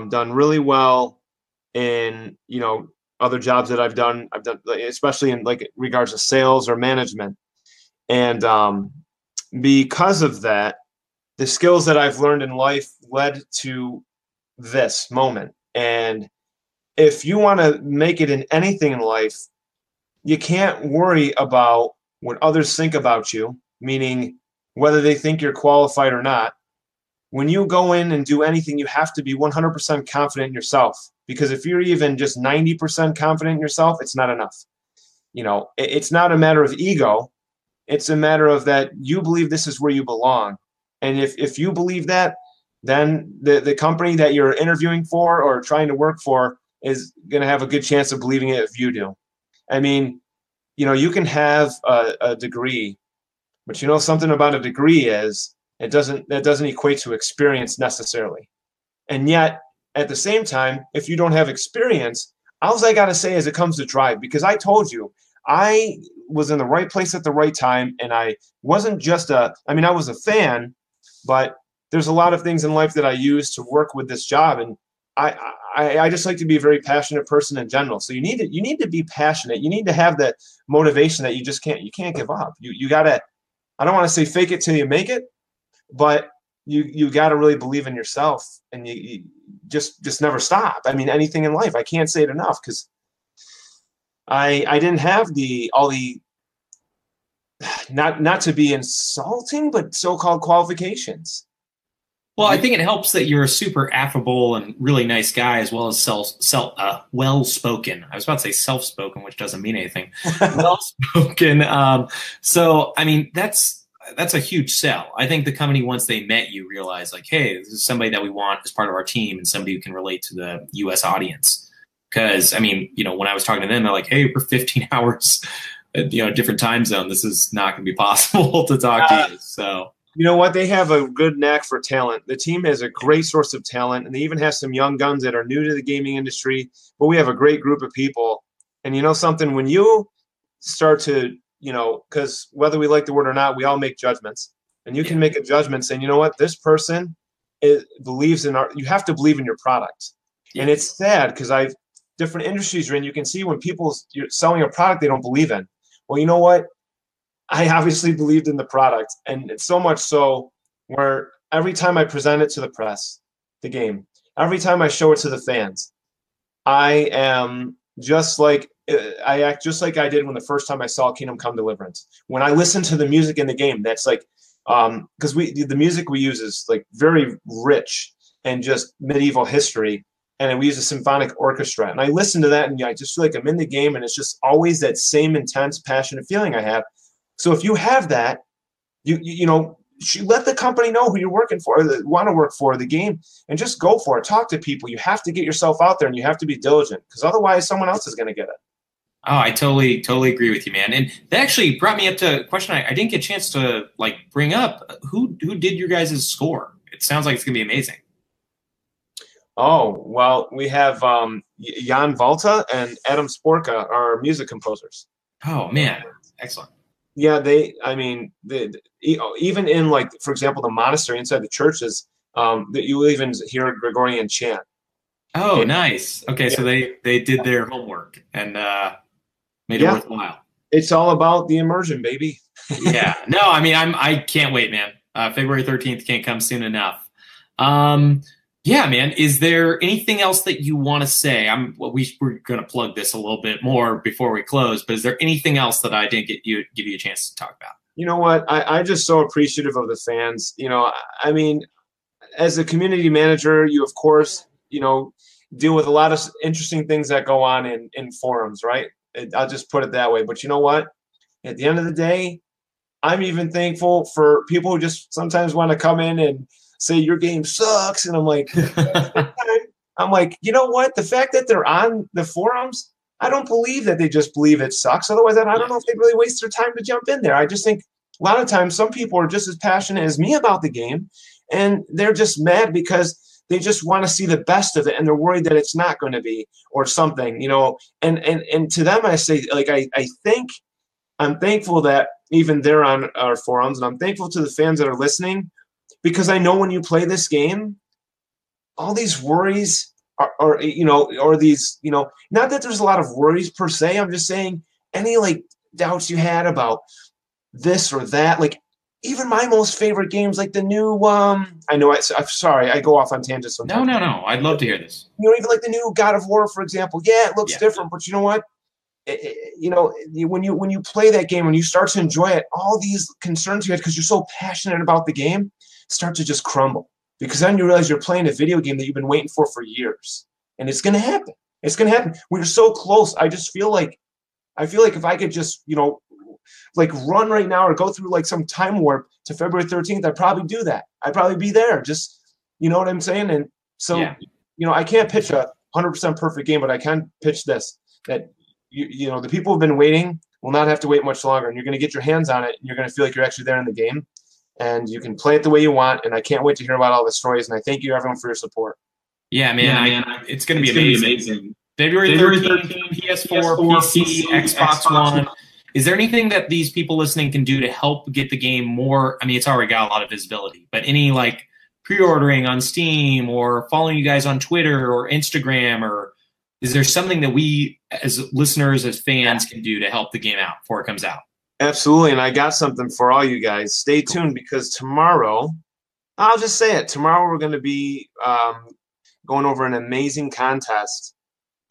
done really well in, you know, other jobs that I've done, especially in like regards to sales or management. And because of that, the skills that I've learned in life led to this moment. And if you want to make it in anything in life, you can't worry about what others think about you, meaning whether they think you're qualified or not. When you go in and do anything, you have to be 100% confident in yourself, because if you're even just 90% confident in yourself, it's not enough. You know, it's not a matter of ego. It's a matter of that you believe this is where you belong. And if you believe that, then the company that you're interviewing for or trying to work for is going to have a good chance of believing it if you do. I mean, you know, you can have a degree, but you know something about a degree is that doesn't equate to experience necessarily. And yet, at the same time, if you don't have experience, all I got to say is it comes to drive, because I told you, I was in the right place at the right time, and I wasn't just I was a fan, but there's a lot of things in life that I use to work with this job, and I just like to be a very passionate person in general. So you need to be passionate. You need to have that motivation that you can't give up. You gotta, I don't want to say fake it till you make it, but you gotta really believe in yourself, and you just never stop. I mean, anything in life, I can't say it enough, because I didn't have all the not to be insulting, but so-called qualifications. Well, I think it helps that you're a super affable and really nice guy, as well as well-spoken. I was about to say self-spoken, which doesn't mean anything. Well-spoken. So, I mean, that's a huge sell. I think the company, once they met you, realized like, hey, this is somebody that we want as part of our team and somebody who can relate to the U.S. audience. Because, I mean, you know, when I was talking to them, they're like, hey, we're 15 hours, you know, different time zone. This is not going to be possible to talk to you. So. You know what? They have a good knack for talent. The team has a great source of talent, and they even have some young guns that are new to the gaming industry. But we have a great group of people. And you know something? When you start to, you know, because whether we like the word or not, we all make judgments. And you can make a judgment saying, you know what? This person believes in our – you have to believe in your product. Yeah. And it's sad, because I've – different industries are in. You can see when people are selling a product they don't believe in. Well, you know what? I obviously believed in the product, and it's so much so where every time I present it to the press, the game, every time I show it to the fans, I act just like I did when the first time I saw Kingdom Come Deliverance. When I listen to the music in the game, that's like, because the music we use is like very rich and just medieval history, and we use a symphonic orchestra, and I listen to that, and I just feel like I'm in the game, and it's just always that same intense, passionate feeling I have. So if you have that, you know, let the company know who you're working for, or want to work for the game, and just go for it. Talk to people. You have to get yourself out there, and you have to be diligent, because otherwise someone else is going to get it. Oh, I totally agree with you, man. And that actually brought me up to a question I didn't get a chance to like bring up. Who did your guys' score? It sounds like it's going to be amazing. Oh, well, we have Jan Valta and Adam Sporka, our music composers. Oh, man. Excellent. Yeah, even in, like, for example, the monastery inside the churches, that you will even hear a Gregorian chant. Oh, and, nice. Okay, yeah. So they did their homework and made it worthwhile. It's all about the immersion, baby. Yeah. No, I mean, I can't wait, man. February 13th can't come soon enough. Yeah, man. Is there anything else that you want to say? We're going to plug this a little bit more before we close, but is there anything else that I didn't give you a chance to talk about? You know what? I'm just so appreciative of the fans. You know, I mean, as a community manager, you, of course, you know, deal with a lot of interesting things that go on in forums, right? I'll just put it that way. But you know what? At the end of the day, I'm even thankful for people who just sometimes want to come in and say your game sucks. And I'm like, you know what? The fact that they're on the forums, I don't believe that they just believe it sucks. Otherwise, I don't know if they really waste their time to jump in there. I just think a lot of times some people are just as passionate as me about the game, and they're just mad because they just want to see the best of it, and they're worried that it's not going to be or something, you know. And to them, I say, like, I'm thankful that even they're on our forums, and I'm thankful to the fans that are listening, because I know when you play this game, all these worries are you know, or these, you know, not that there's a lot of worries per se. I'm just saying any like doubts you had about this or that, like even my most favorite games, like the new, I'm sorry, I go off on tangents sometimes. No. I'd love to hear this. You know, even like the new God of War, for example. Yeah, it looks different, but you know what? You know, when you play that game, when you start to enjoy it, all these concerns you had because you're so passionate about the game start to just crumble, because then you realize you're playing a video game that you've been waiting for years, and it's going to happen. It's going to happen. We're so close. I just feel like if I could just, you know, like run right now or go through like some time warp to February 13th, I'd probably do that. I'd probably be there. Just, you know what I'm saying? And so, you know, I can't pitch a 100% perfect game, but I can pitch this, that you know, the people who've been waiting will not have to wait much longer, and you're going to get your hands on it, and you're going to feel like you're actually there in the game, and you can play it the way you want. And I can't wait to hear about all the stories. And I thank you, everyone, for your support. Yeah, man. It's going to be amazing. February 13th, PS4, PC, Xbox One. Is there anything that these people listening can do to help get the game more? I mean, it's already got a lot of visibility, but any like pre-ordering on Steam or following you guys on Twitter or Instagram, or is there something that we as listeners, as fans can do to help the game out before it comes out? Absolutely. And I got something for all you guys. Stay tuned, because tomorrow, I'll just say it, tomorrow we're going to be going over an amazing contest,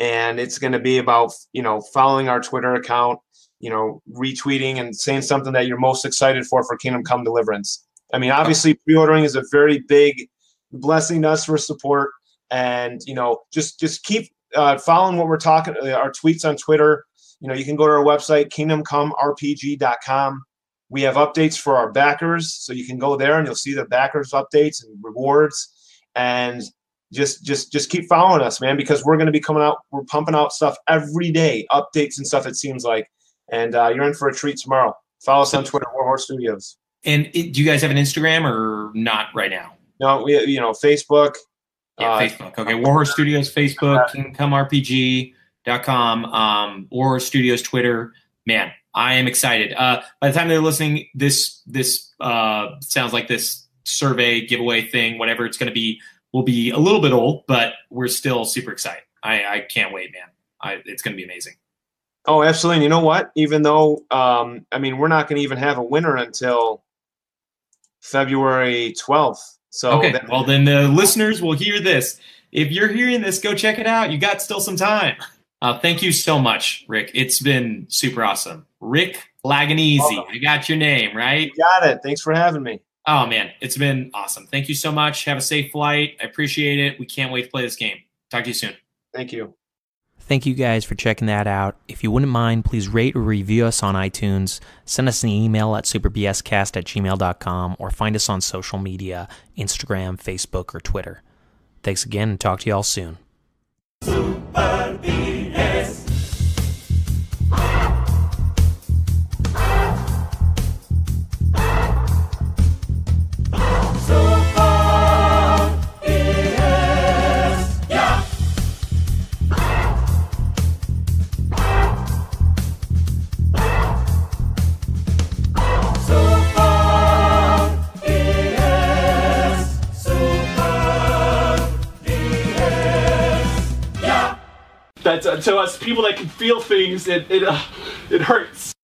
and it's going to be about, you know, following our Twitter account, you know, retweeting and saying something that you're most excited for Kingdom Come Deliverance. I mean, obviously pre-ordering is a very big blessing to us for support, and, you know, just keep following what we're talking, our tweets on Twitter. You know, you can go to our website, KingdomComeRPG.com. We have updates for our backers, so you can go there and you'll see the backers updates and rewards, and just keep following us, man, because we're going to be coming out, we're pumping out stuff every day, updates and stuff, it seems like. And you're in for a treat tomorrow. Follow us on Twitter, Warhorse Studios. And do you guys have an Instagram or not right now? No, we, you know, Facebook. Yeah, Facebook. Okay, Warhorse Studios, Facebook, KingdomComeRPG.com, Warhorse Studios, Twitter. Man, I am excited. By the time they're listening, this sounds like this survey, giveaway thing, whatever it's going to be, will be a little bit old, but we're still super excited. I can't wait, man. It's going to be amazing. Oh, absolutely. And you know what? Even though, I mean, we're not going to even have a winner until February 12th. So okay. Well, then the listeners will hear this. If you're hearing this, go check it out. You got still some time. Thank you so much, Rick. It's been super awesome. Rick Lagnese. I got your name, right? You got it. Thanks for having me. Oh, man. It's been awesome. Thank you so much. Have a safe flight. I appreciate it. We can't wait to play this game. Talk to you soon. Thank you. Thank you guys for checking that out. If you wouldn't mind, please rate or review us on iTunes. Send us an email at superbscast@gmail.com, or find us on social media, Instagram, Facebook, or Twitter. Thanks again, and talk to you all soon. Super BS. That's to us people that can feel things. It hurts.